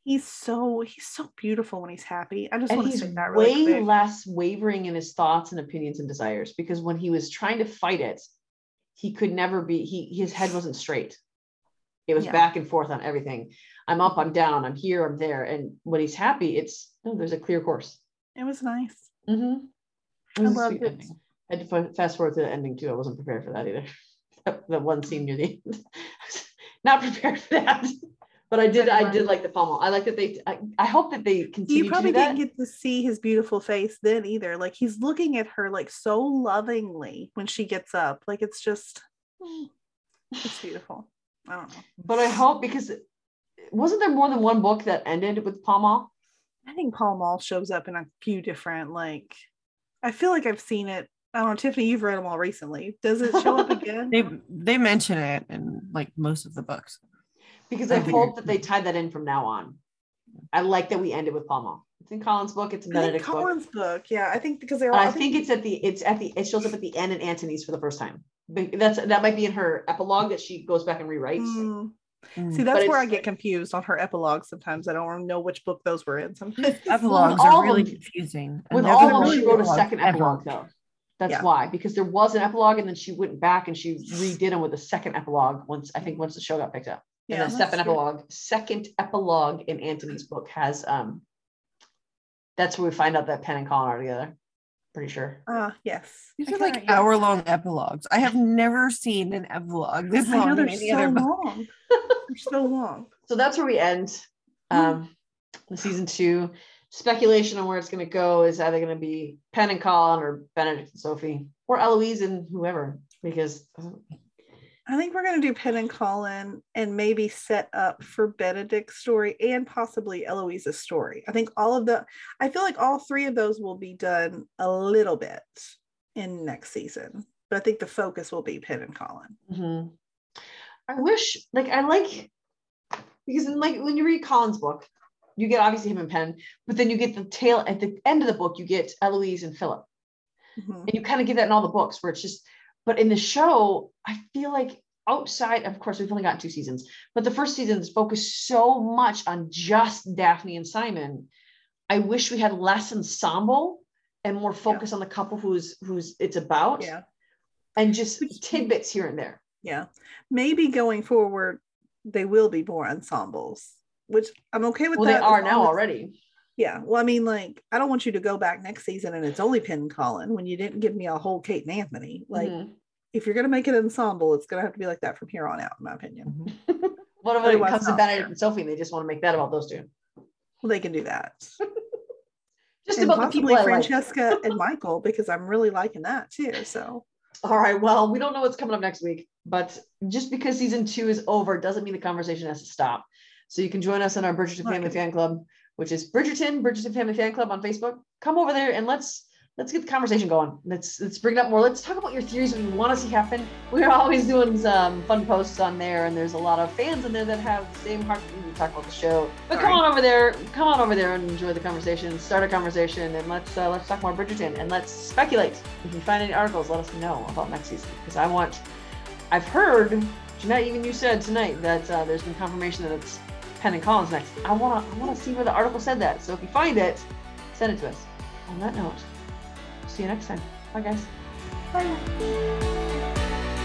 he's so he's so beautiful when he's happy. I just and want to say that really way quick. Less wavering in his thoughts and opinions and desires, because when he was trying to fight it, he could never be he his head wasn't straight. It was yeah. back and forth on everything. I'm up, I'm down, I'm here, I'm there. And when he's happy, it's, no, there's a clear course. It was nice. Mm-hmm. It was I loved it. Ending. I had to fast forward to the ending too. I wasn't prepared for that either. That, that one scene near the end. Not prepared for that. But I did I did like the pommel. I like that they, I, I hope that they continue You probably to do didn't that. Get to see his beautiful face then either. Like he's looking at her like so lovingly when she gets up. Like it's just, it's beautiful. I don't know. But I hope, because wasn't there more than one book that ended with Pall Mall? I think Pall Mall shows up in a few different like I feel like I've seen it. I don't know, Tiffany, you've read them all recently. Does it show up again? they they mention it in like most of the books. Because I hope that they tie that in from now on. I like that we ended with Pall Mall. It's in Colin's book. It's in Benedict's book. Colin's book. Yeah, I think because they're. All, I, I think, think it's at the. It's at the. It shows up at the end in Antony's for the first time. That's that might be in her epilogue that she goes back and rewrites. Mm. Mm. See, that's but where I get confused on her epilogues. Sometimes I don't know which book those were in. Sometimes epilogues are really them, confusing. With all of them, really she wrote a second epilogue, epilogue though. That's yeah. why, because there was an epilogue, and then she went back and she redid them with a second epilogue. Once I think once the show got picked up. And yeah, the second epilogue, second epilogue in Antony's book has um that's where we find out that Penn and Colin are together. Pretty sure. Uh yes. These I are like hour-long epilogues. I have never seen an epilogue this long. I know, they're any so other long. They're so long. So that's where we end. Um mm-hmm. Season two. Speculation on where it's gonna go is either gonna be Penn and Colin or Benedict and Sophie or Eloise and whoever, because uh, I think we're going to do Penn and Colin and maybe set up for Benedict's story and possibly Eloise's story. I think all of the, I feel like all three of those will be done a little bit in next season, but I think the focus will be Penn and Colin. Mm-hmm. I wish, like, I like, because in, like when you read Colin's book, you get obviously him and Penn, but then you get the tail at the end of the book, you get Eloise and Philip. Mm-hmm. And you kind of get that in all the books where it's just, but in the show, I feel like outside, of course, we've only gotten two seasons, but the first season's focused so much on just Daphne and Simon. I wish we had less ensemble and more focus yeah. on the couple who's who's it's about. Yeah. And just tidbits here and there. Yeah. Maybe going forward, they will be more ensembles, which I'm okay with well, that. Well, they are now already. Yeah. Well, I mean, like, I don't want you to go back next season and it's only Penn and Colin when you didn't give me a whole Kate and Anthony. Like, mm-hmm. if you're going to make an ensemble, it's going to have to be like that from here on out, in my opinion. Mm-hmm. What about it comes to Benedict and Sophie and they just want to make that about those two? Well, they can do that. Just and about possibly the people Francesca like. And Michael, because I'm really liking that too. So, all right. Well, we don't know what's coming up next week, but just because season two is over doesn't mean the conversation has to stop. So you can join us in our Bridgerton Family Fan Club, which is Bridgerton, Bridgerton Family Fan Club on Facebook. Come over there and let's let's get the conversation going. Let's let's bring it up more. Let's talk about your theories that you want to see happen. We're always doing some fun posts on there, and there's a lot of fans in there that have the same heart to talk about the show. But Sorry. come on over there, come on over there and enjoy the conversation, start a conversation, and let's uh, let's talk more Bridgerton and let's speculate. If you find any articles, let us know about next season because I want. I've heard Jeanette, even you said tonight that uh, there's been confirmation that it's. Penn and Colin's next. I want to I want to see where the article said that. So if you find it, send it to us. On that note, see you next time. Bye, guys. Bye.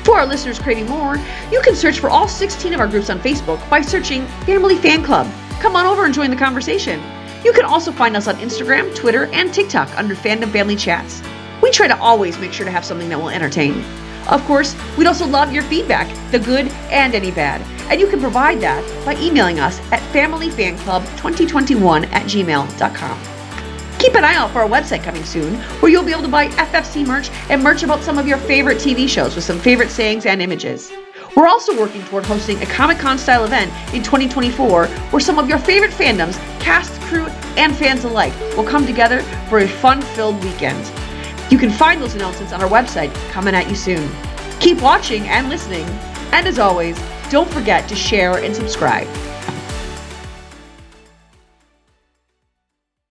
For our listeners craving more, you can search for all sixteen of our groups on Facebook by searching Family Fan Club. Come on over and join the conversation. You can also find us on Instagram, Twitter, and TikTok under Fandom Family Chats. We try to always make sure to have something that will entertain. Of course, we'd also love your feedback, the good and any bad. And you can provide that by emailing us at familyfanclub twenty twenty-one at gmail dot com. Keep an eye out for our website coming soon, where you'll be able to buy F F C merch and merch about some of your favorite T V shows with some favorite sayings and images. We're also working toward hosting a Comic-Con style event in twenty twenty-four, where some of your favorite fandoms, cast, crew, and fans alike will come together for a fun-filled weekend. You can find those announcements on our website coming at you soon. Keep watching and listening. And as always, don't forget to share and subscribe.